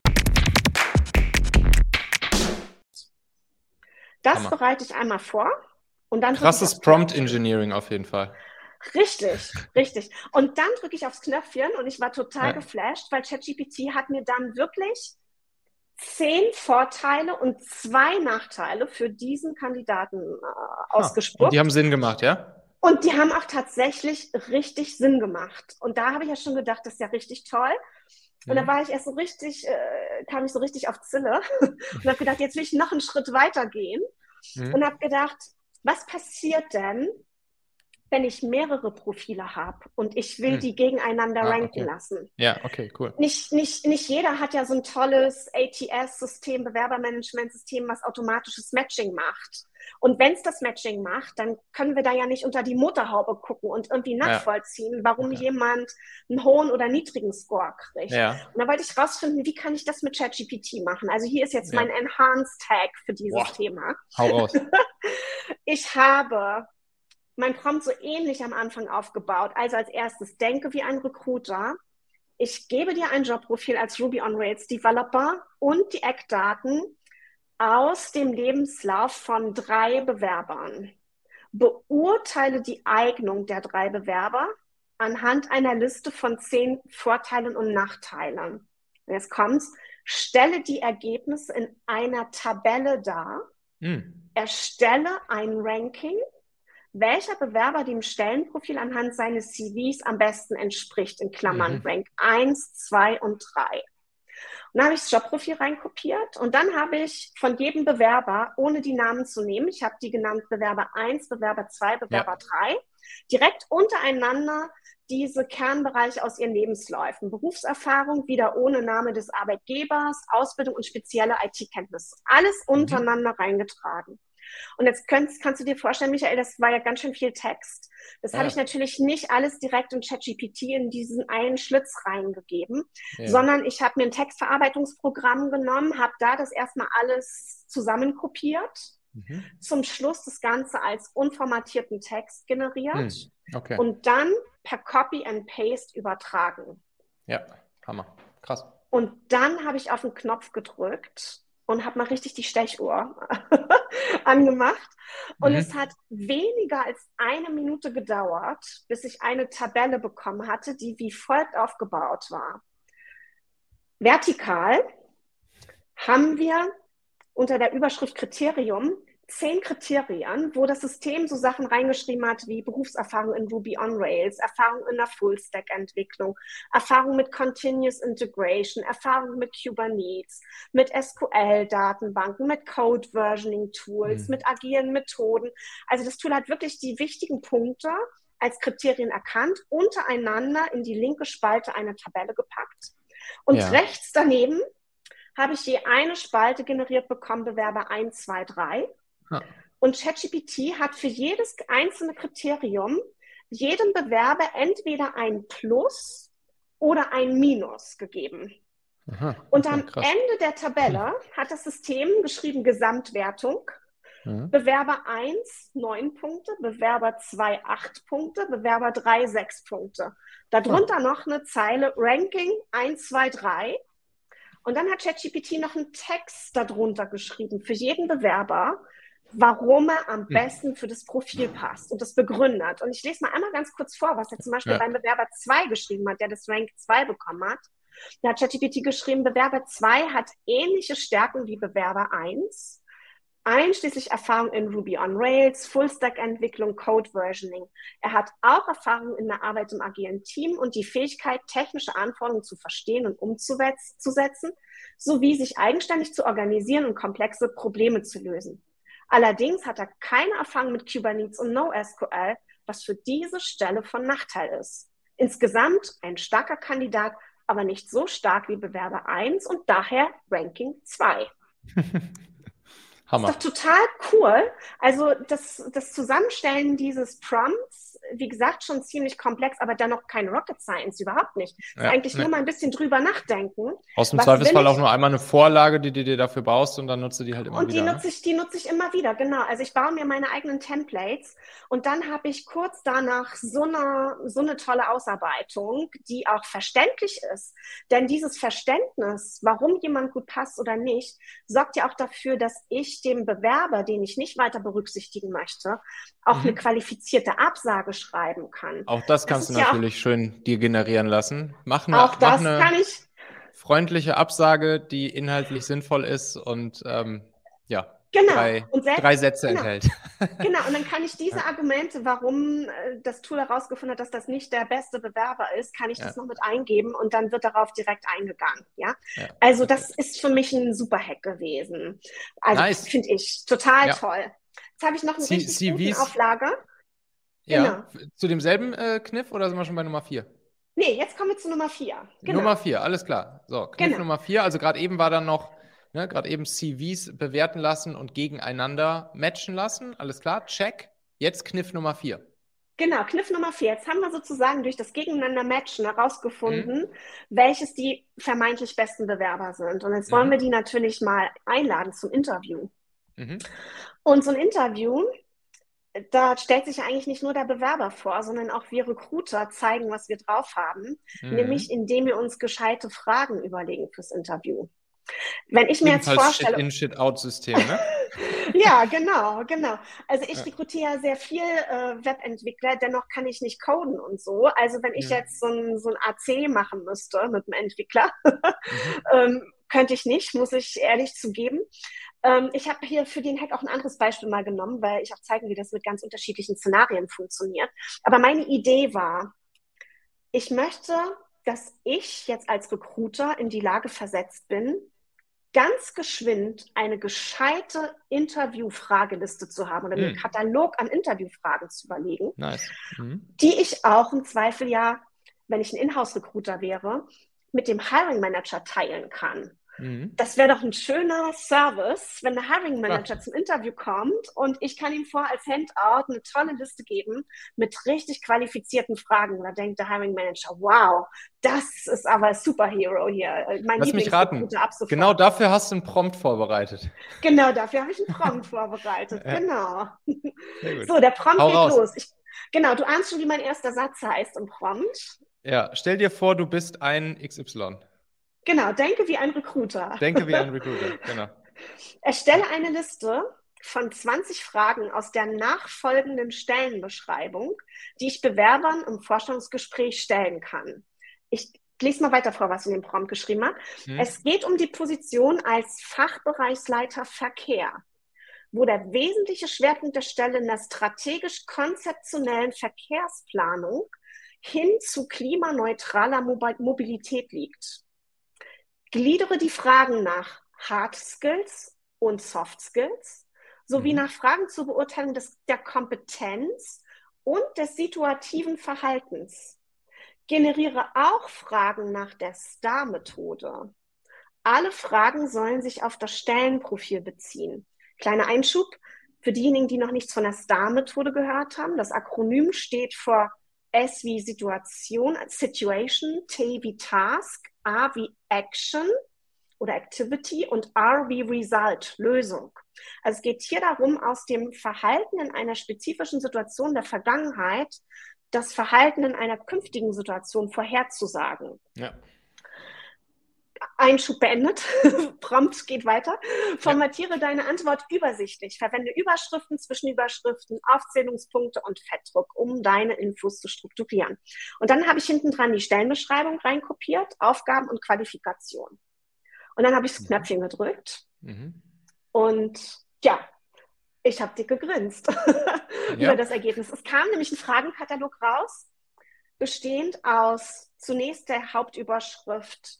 Das bereite ich einmal vor und dann... Krasses Prompt Engineering auf jeden Fall. Richtig, richtig. Und dann drücke ich aufs Knöpfchen und ich war total geflasht, weil ChatGPT hat mir dann wirklich 10 Vorteile und 2 Nachteile für diesen Kandidaten ausgespuckt. Und die haben Sinn gemacht, ja? Und die haben auch tatsächlich richtig Sinn gemacht. Und da habe ich ja schon gedacht, das ist ja richtig toll. Und da war ich erst so richtig, kam ich so richtig auf Zille und habe gedacht, jetzt will ich noch einen Schritt weiter gehen und habe gedacht, was passiert denn, wenn ich mehrere Profile habe und ich will die gegeneinander ranken lassen? Ja, okay, cool. Nicht jeder hat ja so ein tolles ATS-System, Bewerbermanagementsystem, was automatisches Matching macht. Und wenn es das Matching macht, dann können wir da ja nicht unter die Motorhaube gucken und irgendwie nachvollziehen, warum jemand einen hohen oder niedrigen Score kriegt. Ja. Und da wollte ich rausfinden, wie kann ich das mit ChatGPT machen? Also hier ist jetzt mein Enhanced-Tag für dieses Thema. Hau aus. Ich habe mein Prompt so ähnlich am Anfang aufgebaut. Also als erstes, denke wie ein Recruiter. Ich gebe dir ein Jobprofil als Ruby on Rails Developer und die Eckdaten aus dem Lebenslauf von 3 Bewerbern. Beurteile die Eignung der 3 Bewerber anhand einer Liste von 10 Vorteilen und Nachteilen. Und jetzt kommt's. Stelle die Ergebnisse in einer Tabelle dar. Erstelle ein Ranking, welcher Bewerber dem Stellenprofil anhand seines CVs am besten entspricht, in Klammern Rank 1, 2 und 3. Und dann habe ich das Jobprofil reinkopiert und dann habe ich von jedem Bewerber, ohne die Namen zu nehmen, ich habe die genannt Bewerber 1, Bewerber 2, Bewerber 3, direkt untereinander diese Kernbereiche aus ihren Lebensläufen. Berufserfahrung, wieder ohne Name des Arbeitgebers, Ausbildung und spezielle IT-Kenntnisse. Alles untereinander reingetragen. Und jetzt kannst du dir vorstellen, Michael, das war ja ganz schön viel Text. Das habe ich natürlich nicht alles direkt in ChatGPT in diesen einen Schlitz reingegeben, sondern ich habe mir ein Textverarbeitungsprogramm genommen, habe da das erstmal alles zusammenkopiert, zum Schluss das Ganze als unformatierten Text generiert und dann per Copy and Paste übertragen. Ja, Hammer, krass. Und dann habe ich auf den Knopf gedrückt. und habe mal richtig die Stechuhr angemacht. Und es hat weniger als 1 Minute gedauert, bis ich eine Tabelle bekommen hatte, die wie folgt aufgebaut war. Vertikal haben wir unter der Überschrift Kriterium 10 Kriterien, wo das System so Sachen reingeschrieben hat wie Berufserfahrung in Ruby on Rails, Erfahrung in der Full-Stack-Entwicklung, Erfahrung mit Continuous Integration, Erfahrung mit Kubernetes, mit SQL-Datenbanken, mit Code-Versioning-Tools, mit agilen Methoden. Also das Tool hat wirklich die wichtigen Punkte als Kriterien erkannt, untereinander in die linke Spalte einer Tabelle gepackt. Und rechts daneben habe ich je eine Spalte generiert bekommen, Bewerber 1, 2, 3. Und ChatGPT hat für jedes einzelne Kriterium jedem Bewerber entweder ein Plus oder ein Minus gegeben. Und am Ende der Tabelle hat das System geschrieben Gesamtwertung. Bewerber 1, 9 Punkte, Bewerber 2, 8 Punkte, Bewerber 3, 6 Punkte. Darunter noch eine Zeile Ranking 1, 2, 3. Und dann hat ChatGPT noch einen Text darunter geschrieben für jeden Bewerber, warum er am besten für das Profil passt und das begründet. Und ich lese mal einmal ganz kurz vor, was er zum Beispiel beim Bewerber 2 geschrieben hat, der das Rank 2 bekommen hat. Da hat ChatGPT geschrieben, Bewerber 2 hat ähnliche Stärken wie Bewerber 1, einschließlich Erfahrung in Ruby on Rails, Full-Stack-Entwicklung, Code-Versioning. Er hat auch Erfahrung in der Arbeit im agilen Team und die Fähigkeit, technische Anforderungen zu verstehen und umzusetzen, sowie sich eigenständig zu organisieren und komplexe Probleme zu lösen. Allerdings hat er keine Erfahrung mit Kubernetes und NoSQL, was für diese Stelle von Nachteil ist. Insgesamt ein starker Kandidat, aber nicht so stark wie Bewerber 1 und daher Ranking 2. Hammer. Das ist doch total cool. Also das Zusammenstellen dieses Prompts, wie gesagt, schon ziemlich komplex, aber dann noch kein Rocket Science, überhaupt nicht. Ja, eigentlich nur mal ein bisschen drüber nachdenken. Aus dem Zweifelsfall auch nur einmal eine Vorlage, die du dir dafür baust und dann nutzt du die halt immer wieder. Und die nutze ich immer wieder, genau. Also ich baue mir meine eigenen Templates und dann habe ich kurz danach so eine tolle Ausarbeitung, die auch verständlich ist. Denn dieses Verständnis, warum jemand gut passt oder nicht, sorgt ja auch dafür, dass ich dem Bewerber, den ich nicht weiter berücksichtigen möchte, auch eine qualifizierte Absage schreiben kann. Auch das kannst du natürlich schön dir generieren lassen. Mach eine freundliche Absage, die inhaltlich sinnvoll ist und drei Sätze enthält. Genau, und dann kann ich diese Argumente, warum das Tool herausgefunden hat, dass das nicht der beste Bewerber ist, kann ich das noch mit eingeben und dann wird darauf direkt eingegangen. Also das ist für mich ein super Hack gewesen. Also nice. Finde ich total toll. Jetzt habe ich noch eine richtig gute Auflage. Ja, genau. Zu demselben Kniff oder sind wir schon bei Nummer 4? Nee, jetzt kommen wir zu Nummer 4. Genau. Nummer 4, alles klar. So, Kniff Nummer 4, also gerade eben war dann noch CVs bewerten lassen und gegeneinander matchen lassen. Alles klar, check. Jetzt Kniff Nummer 4. Genau, Kniff Nummer 4. Jetzt haben wir sozusagen durch das Gegeneinander-Matchen herausgefunden, welches die vermeintlich besten Bewerber sind. Und jetzt wollen wir die natürlich mal einladen zum Interview. Und so ein Interview, da stellt sich eigentlich nicht nur der Bewerber vor, sondern auch wir Recruiter zeigen, was wir drauf haben. Nämlich, indem wir uns gescheite Fragen überlegen fürs Interview. Wenn ich mir jetzt vorstelle... Shit-in, Shit-out-System, ne? Ja, genau. Also ich rekrutiere sehr viel Webentwickler, dennoch kann ich nicht coden und so. Also wenn ich jetzt so ein AC machen müsste mit einem Entwickler, könnte ich nicht, muss ich ehrlich zugeben. Ich habe hier für den Hack auch ein anderes Beispiel mal genommen, weil ich auch zeigen will, wie das mit ganz unterschiedlichen Szenarien funktioniert. Aber meine Idee war, ich möchte... dass ich jetzt als Recruiter in die Lage versetzt bin, ganz geschwind eine gescheite Interviewfrageliste zu haben oder einen Katalog an Interviewfragen zu überlegen, die ich auch im Zweifel wenn ich ein Inhouse-Recruiter wäre, mit dem Hiring Manager teilen kann. Das wäre doch ein schöner Service, wenn der Hiring Manager zum Interview kommt und ich kann ihm als Handout eine tolle Liste geben mit richtig qualifizierten Fragen. Da denkt der Hiring Manager, wow, das ist aber ein Superhero hier. Lass mich raten, genau dafür hast du einen Prompt vorbereitet. Genau, dafür habe ich einen Prompt vorbereitet, genau. So, der Prompt geht los. Du ahnst schon, wie mein erster Satz heißt im Prompt. Ja, stell dir vor, du bist ein XY. Genau, denke wie ein Recruiter. Genau. Erstelle eine Liste von 20 Fragen aus der nachfolgenden Stellenbeschreibung, die ich Bewerbern im Vorstellungsgespräch stellen kann. Ich lese mal weiter vor, was ich in dem Prompt geschrieben habe. Es geht um die Position als Fachbereichsleiter Verkehr, wo der wesentliche Schwerpunkt der Stelle in der strategisch-konzeptionellen Verkehrsplanung hin zu klimaneutraler Mobilität liegt. Gliedere die Fragen nach Hard Skills und Soft Skills sowie nach Fragen zur Beurteilung der Kompetenz und des situativen Verhaltens. Generiere auch Fragen nach der STAR-Methode. Alle Fragen sollen sich auf das Stellenprofil beziehen. Kleiner Einschub für diejenigen, die noch nichts von der STAR-Methode gehört haben. Das Akronym steht vor S wie Situation, T wie Task, A wie Action oder Activity und R wie Result, Lösung. Also es geht hier darum, aus dem Verhalten in einer spezifischen Situation der Vergangenheit das Verhalten in einer künftigen Situation vorherzusagen. Ja. Einschub beendet, prompt geht weiter. Formatiere deine Antwort übersichtlich. Verwende Überschriften, Zwischenüberschriften, Aufzählungspunkte und Fettdruck, um deine Infos zu strukturieren. Und dann habe ich hinten dran die Stellenbeschreibung reinkopiert, Aufgaben und Qualifikation. Und dann habe ich das Knöpfchen gedrückt. Und ja, ich habe dick gegrinst über das Ergebnis. Es kam nämlich ein Fragenkatalog raus, bestehend aus zunächst der Hauptüberschrift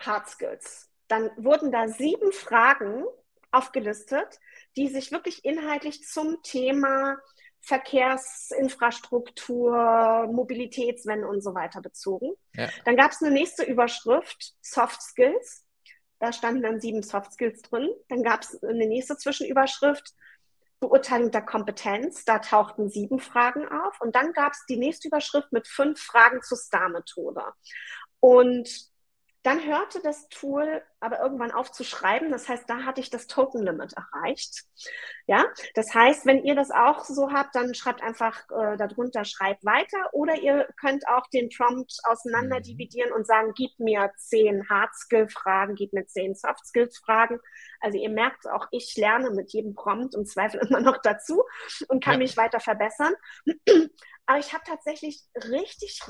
Hard Skills. Dann wurden da 7 Fragen aufgelistet, die sich wirklich inhaltlich zum Thema Verkehrsinfrastruktur, Mobilitätswende und so weiter bezogen. Ja. Dann gab es eine nächste Überschrift, Soft Skills. Da standen dann 7 Soft Skills drin. Dann gab es eine nächste Zwischenüberschrift, Beurteilung der Kompetenz. Da tauchten 7 Fragen auf. Und dann gab es die nächste Überschrift mit 5 Fragen zur STAR-Methode. Und dann hörte das Tool aber irgendwann auf zu schreiben. Das heißt, da hatte ich das Token-Limit erreicht. Ja, das heißt, wenn ihr das auch so habt, dann schreibt einfach darunter, schreibt weiter. Oder ihr könnt auch den Prompt auseinander dividieren und sagen, gib mir 10 Hard-Skill-Fragen, gib mir 10 Soft-Skill-Fragen. Also ihr merkt auch, ich lerne mit jedem Prompt im Zweifel immer noch dazu und kann mich weiter verbessern. Aber ich habe tatsächlich richtig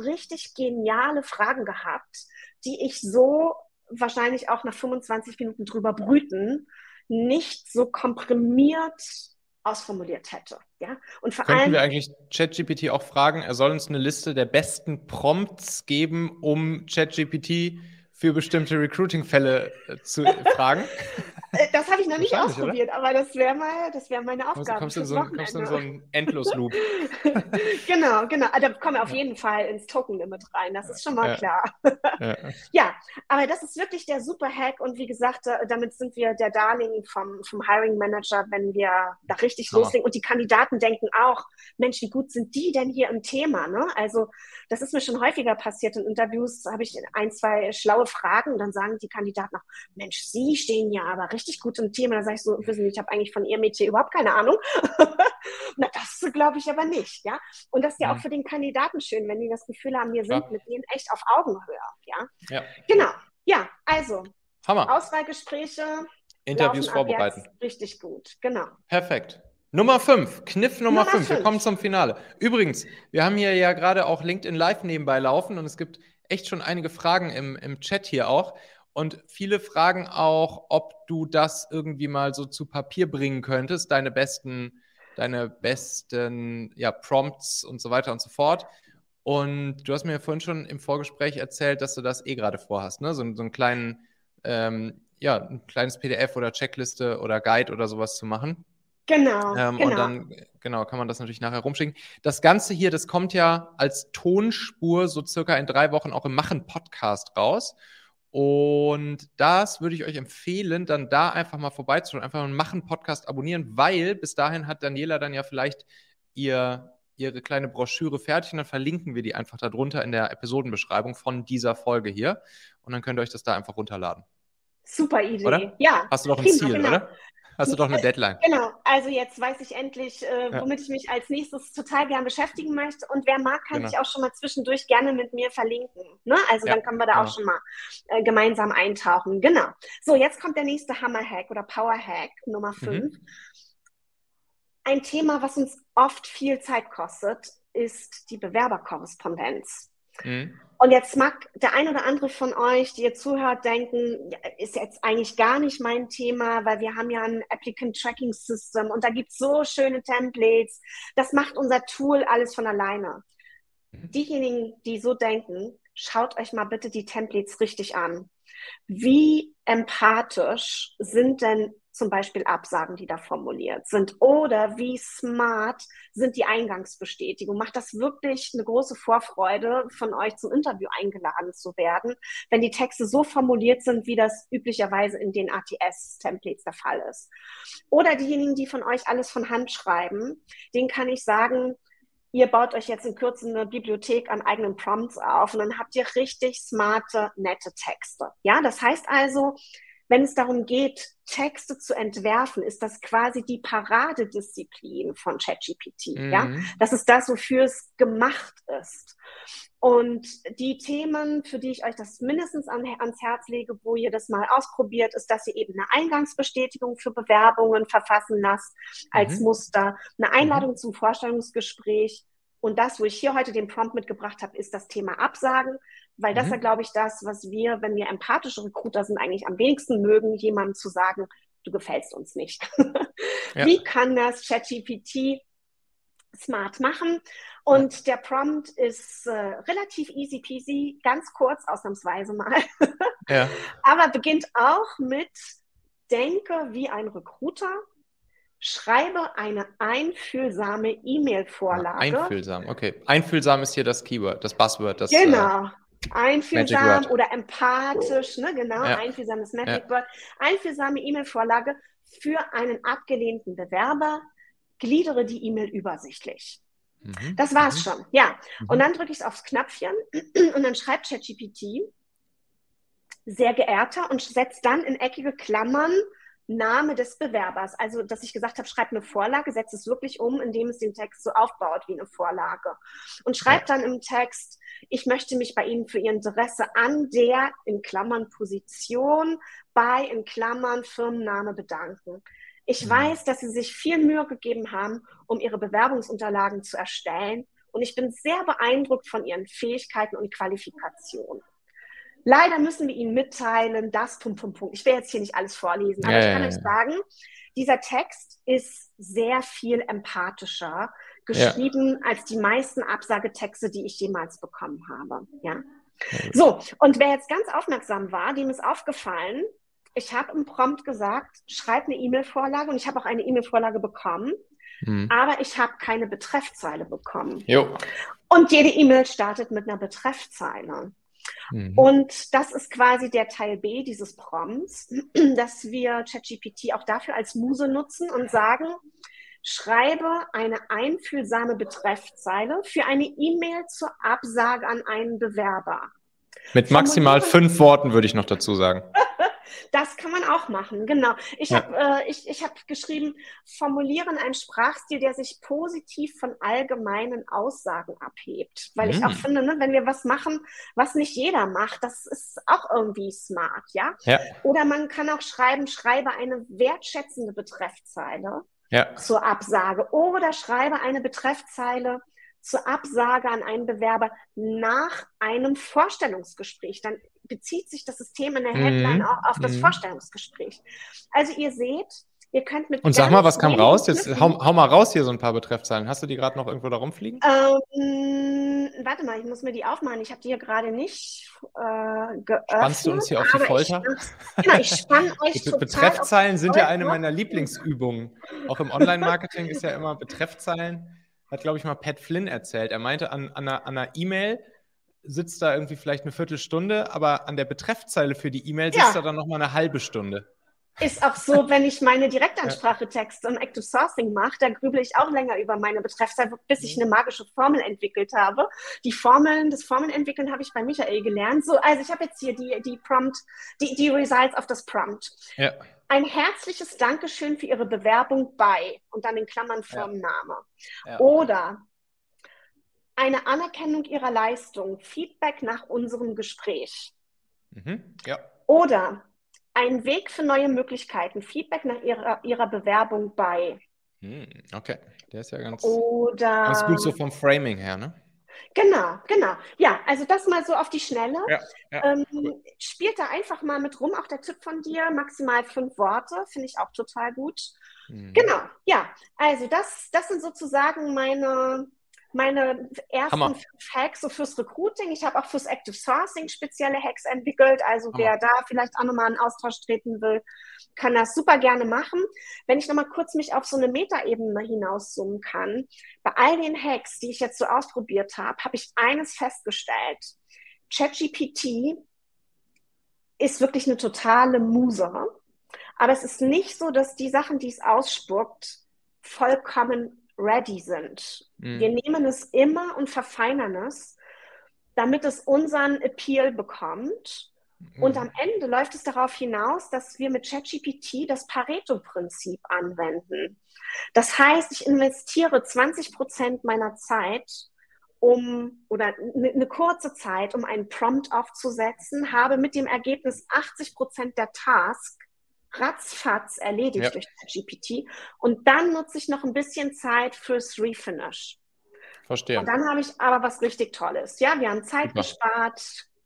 geniale Fragen gehabt, die ich so wahrscheinlich auch nach 25 Minuten drüber brüten, nicht so komprimiert ausformuliert hätte. Ja? Und vor allem, könnten wir eigentlich ChatGPT auch fragen, er soll uns eine Liste der besten Prompts geben, um ChatGPT für bestimmte Recruiting-Fälle zu fragen? Das habe ich noch nicht ausprobiert, oder? Aber das wäre meine Aufgabe. Kommst du in so einen Endlosloop. Genau. Da kommen wir auf jeden Fall ins Token-Limit rein. Das ist schon mal klar. Ja, aber das ist wirklich der Super-Hack. Und wie gesagt, damit sind wir der Darling vom Hiring-Manager, wenn wir da richtig loslegen. Und die Kandidaten denken auch, Mensch, wie gut sind die denn hier im Thema? Ne? Also das ist mir schon häufiger passiert in Interviews. Habe ich 1, 2 schlaue Fragen und dann sagen die Kandidaten auch, Mensch, Sie stehen ja aber richtig gut im Thema. Da sage ich so, wissen Sie, ich habe eigentlich von Ihrem Mädchen überhaupt keine Ahnung. Na, das glaube ich aber nicht, ja. Und das ist ja auch für den Kandidaten schön, wenn die das Gefühl haben, wir sind mit denen echt auf Augenhöhe, ja. Genau, ja, also Hammer. Auswahlgespräche, Interviews vorbereiten. Richtig gut, genau. Perfekt. Kniff Nummer 5, wir kommen zum Finale. Übrigens, wir haben hier ja gerade auch LinkedIn Live nebenbei laufen und es gibt echt schon einige Fragen im Chat hier auch. Und viele fragen auch, ob du das irgendwie mal so zu Papier bringen könntest, deine besten Prompts und so weiter und so fort. Und du hast mir ja vorhin schon im Vorgespräch erzählt, dass du das gerade vorhast, ne? So einen kleinen, ein kleines PDF oder Checkliste oder Guide oder sowas zu machen. Genau. Und dann kann man das natürlich nachher rumschicken. Das Ganze hier, das kommt ja als Tonspur so circa in 3 Wochen auch im Machen-Podcast raus. Und das würde ich euch empfehlen, dann da einfach mal vorbeizuschauen, einfach mal einen Machen-Podcast abonnieren, weil bis dahin hat Daniela dann ja vielleicht ihre kleine Broschüre fertig und dann verlinken wir die einfach darunter in der Episodenbeschreibung von dieser Folge hier. Und dann könnt ihr euch das da einfach runterladen. Super Idee, oder? Ja. Hast du doch ein Ziel, oder? Hast du doch eine Deadline. Genau, also jetzt weiß ich endlich, womit ich mich als nächstes total gern beschäftigen möchte. Und wer mag, kann sich auch schon mal zwischendurch gerne mit mir verlinken. Ne? Also dann können wir da auch schon mal gemeinsam eintauchen. Genau. So, jetzt kommt der nächste Hammer-Hack oder Power-Hack Nummer 5. Ein Thema, was uns oft viel Zeit kostet, ist die Bewerberkorrespondenz. Und jetzt mag der ein oder andere von euch, die ihr zuhört, denken, ist jetzt eigentlich gar nicht mein Thema, weil wir haben ja ein Applicant Tracking System und da gibt es so schöne Templates. Das macht unser Tool alles von alleine. Diejenigen, die so denken, schaut euch mal bitte die Templates richtig an. Wie empathisch sind denn zum Beispiel Absagen, die da formuliert sind, oder wie smart sind die Eingangsbestätigungen? Macht das wirklich eine große Vorfreude, von euch zum Interview eingeladen zu werden, wenn die Texte so formuliert sind, wie das üblicherweise in den ATS-Templates der Fall ist? Oder diejenigen, die von euch alles von Hand schreiben, denen kann ich sagen, ihr baut euch jetzt in Kürze eine Bibliothek an eigenen Prompts auf und dann habt ihr richtig smarte, nette Texte. Ja, das heißt also, wenn es darum geht, Texte zu entwerfen, ist das quasi die Paradedisziplin von ChatGPT. Ja? Das ist das, wofür es gemacht ist. Und die Themen, für die ich euch das mindestens ans Herz lege, wo ihr das mal ausprobiert, ist, dass ihr eben eine Eingangsbestätigung für Bewerbungen verfassen lasst als Muster, eine Einladung zum Vorstellungsgespräch. Und das, wo ich hier heute den Prompt mitgebracht habe, ist das Thema Absagen, weil das ja, glaube ich, das, was wir, wenn wir empathische Recruiter sind, eigentlich am wenigsten mögen, jemandem zu sagen, du gefällst uns nicht. Wie kann das ChatGPT smart machen? Und der Prompt ist relativ easy peasy, ganz kurz, ausnahmsweise mal, aber beginnt auch mit, denke wie ein Recruiter, schreibe eine einfühlsame E-Mail-Vorlage. Einfühlsam, okay. Einfühlsam ist hier das Keyword, das Buzzword. Das, genau. Einfühlsam oder empathisch, ne? Genau, einfühlsam ist Magic Word. Einfühlsame E-Mail-Vorlage für einen abgelehnten Bewerber. Gliedere die E-Mail übersichtlich. Das war's schon, ja. Und dann drücke ich aufs Knöpfchen und dann schreibt ChatGPT, sehr geehrter, und setzt dann in eckige Klammern Name des Bewerbers, also dass ich gesagt habe, schreibt eine Vorlage, setzt es wirklich um, indem es den Text so aufbaut wie eine Vorlage und schreibt dann im Text, ich möchte mich bei Ihnen für Ihr Interesse an der, in Klammern, Position, bei, in Klammern, Firmenname bedanken. Ich weiß, dass Sie sich viel Mühe gegeben haben, um Ihre Bewerbungsunterlagen zu erstellen und ich bin sehr beeindruckt von Ihren Fähigkeiten und Qualifikationen. Leider müssen wir Ihnen mitteilen, dass Punkt. Ich will jetzt hier nicht alles vorlesen, aber ich kann euch sagen, dieser Text ist sehr viel empathischer geschrieben als die meisten Absagetexte, die ich jemals bekommen habe. Ja. So, und wer jetzt ganz aufmerksam war, dem ist aufgefallen, ich habe im Prompt gesagt, schreib eine E-Mail-Vorlage und ich habe auch eine E-Mail-Vorlage bekommen, aber ich habe keine Betreffzeile bekommen. Und jede E-Mail startet mit einer Betreffzeile. Und das ist quasi der Teil B dieses Prompts, dass wir ChatGPT auch dafür als Muse nutzen und sagen, schreibe eine einfühlsame Betreffzeile für eine E-Mail zur Absage an einen Bewerber. Mit maximal 5 Worten würde ich noch dazu sagen. Das kann man auch machen, genau. Ich hab geschrieben, formulieren einen Sprachstil, der sich positiv von allgemeinen Aussagen abhebt. Weil ich auch finde, ne, wenn wir was machen, was nicht jeder macht, das ist auch irgendwie smart, ja? Oder man kann auch schreiben, schreibe eine wertschätzende Betreffzeile zur Absage. Oder schreibe eine Betreffzeile zur Absage an einen Bewerber nach einem Vorstellungsgespräch. Dann bezieht sich das System in der Headline auch auf das Vorstellungsgespräch. Also ihr seht, ihr könnt mit... Und sag mal, was kam raus? Jetzt hau mal raus hier so ein paar Betreffzeilen. Hast du die gerade noch irgendwo da rumfliegen? Warte mal, ich muss mir die aufmachen. Ich habe die hier gerade nicht geöffnet. Spannst du uns hier auf die Folter? Ich spann euch total. Betreffzeilen sind ja eine meiner Lieblingsübungen. Auch im Online-Marketing ist ja immer Betreffzeilen... Hat, glaube ich, mal Pat Flynn erzählt. Er meinte, an einer E-Mail sitzt da irgendwie vielleicht eine Viertelstunde, aber an der Betreffzeile für die E-Mail sitzt da dann nochmal eine halbe Stunde. Ist auch so, wenn ich meine Direktansprachetexte und Active Sourcing mache, da grüble ich auch länger über meine Betreffzeile, bis ich eine magische Formel entwickelt habe. Das Formelentwickeln habe ich bei Michael gelernt. So, also ich habe jetzt hier die Results auf das Prompt. Ja. ein herzliches Dankeschön für Ihre Bewerbung bei und dann in Klammern Firmenname. Ja. Ja. Oder eine Anerkennung Ihrer Leistung, Feedback nach unserem Gespräch. Mhm. Ja. Oder ein Weg für neue Möglichkeiten, Feedback nach ihrer Bewerbung bei. Okay, der ist ja ganz gut so vom Framing her, ne? Genau, genau. Ja, also das mal so auf die Schnelle. Ja, ja, cool. Spielt da einfach mal mit rum. Auch der Tipp von dir, maximal 5 Worte, finde ich auch total gut. Mhm. Genau, ja. Also das sind sozusagen meine ersten 5 Hacks so fürs Recruiting. Ich habe auch fürs Active Sourcing spezielle Hacks entwickelt. Also wer da vielleicht auch nochmal in Austausch treten will, kann das super gerne machen. Wenn ich nochmal kurz mich auf so eine Metaebene hinauszoomen kann, bei all den Hacks, die ich jetzt so ausprobiert habe, habe ich eines festgestellt. ChatGPT ist wirklich eine totale Muse. Aber es ist nicht so, dass die Sachen, die es ausspuckt, vollkommen ready sind. Mhm. Wir nehmen es immer und verfeinern es, damit es unseren Appeal bekommt. Mhm. Und am Ende läuft es darauf hinaus, dass wir mit ChatGPT das Pareto-Prinzip anwenden. Das heißt, ich investiere 20% meiner Zeit oder eine kurze Zeit, um einen Prompt aufzusetzen, habe mit dem Ergebnis 80% der Task ratzfatz erledigt durch ChatGPT und dann nutze ich noch ein bisschen Zeit fürs Refinish. Verstehe. Und dann habe ich aber was richtig Tolles. Ja, wir haben Zeit gespart,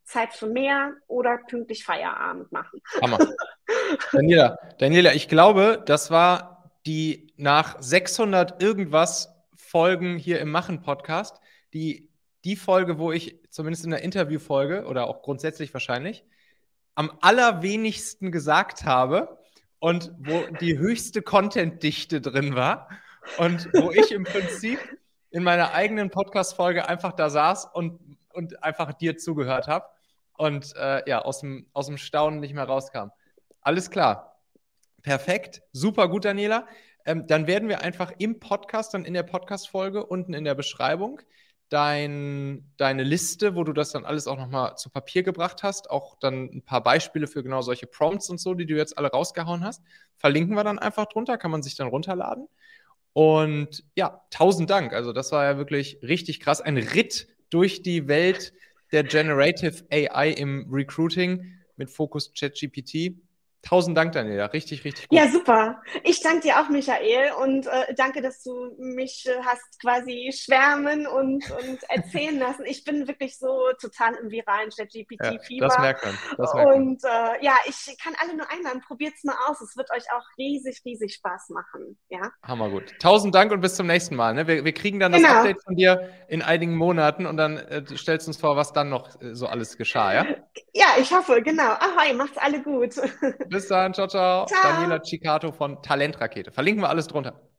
Zeit für mehr oder pünktlich Feierabend machen. Hammer. Daniela, ich glaube, das war die nach 600 irgendwas Folgen hier im Machen-Podcast, die Folge, wo ich zumindest in der Interviewfolge oder auch grundsätzlich wahrscheinlich am allerwenigsten gesagt habe und wo die höchste Contentdichte drin war und wo ich im Prinzip in meiner eigenen Podcast-Folge einfach da saß und einfach dir zugehört habe und aus dem Staunen nicht mehr rauskam. Alles klar. Perfekt. Super gut, Daniela. Dann werden wir einfach im Podcast, dann in der Podcast-Folge unten in der Beschreibung deine Liste, wo du das dann alles auch nochmal zu Papier gebracht hast, auch dann ein paar Beispiele für genau solche Prompts und so, die du jetzt alle rausgehauen hast, verlinken wir dann einfach drunter, kann man sich dann runterladen. Und ja, 1000 Dank. Also das war ja wirklich richtig krass. Ein Ritt durch die Welt der Generative AI im Recruiting mit Fokus ChatGPT. 1000 Dank, Daniela. Richtig, richtig gut. Ja, super. Ich danke dir auch, Michael, und danke, dass du mich hast quasi schwärmen und erzählen lassen. Ich bin wirklich so total im viralen ChatGPT-Fieber. Das merkt man. Und ich kann alle nur einladen. Probiert es mal aus. Es wird euch auch riesig, riesig Spaß machen. Ja? Hammergut. 1000 Dank und bis zum nächsten Mal. Ne? Wir kriegen dann das Update von dir in einigen Monaten und dann stellst du uns vor, was dann noch so alles geschah. Ja, ja, ich hoffe, genau. Ahoi, macht's alle gut. Bis dann, ciao, ciao. Ciao. Daniela Chikato von Talentrakete. Verlinken wir alles drunter.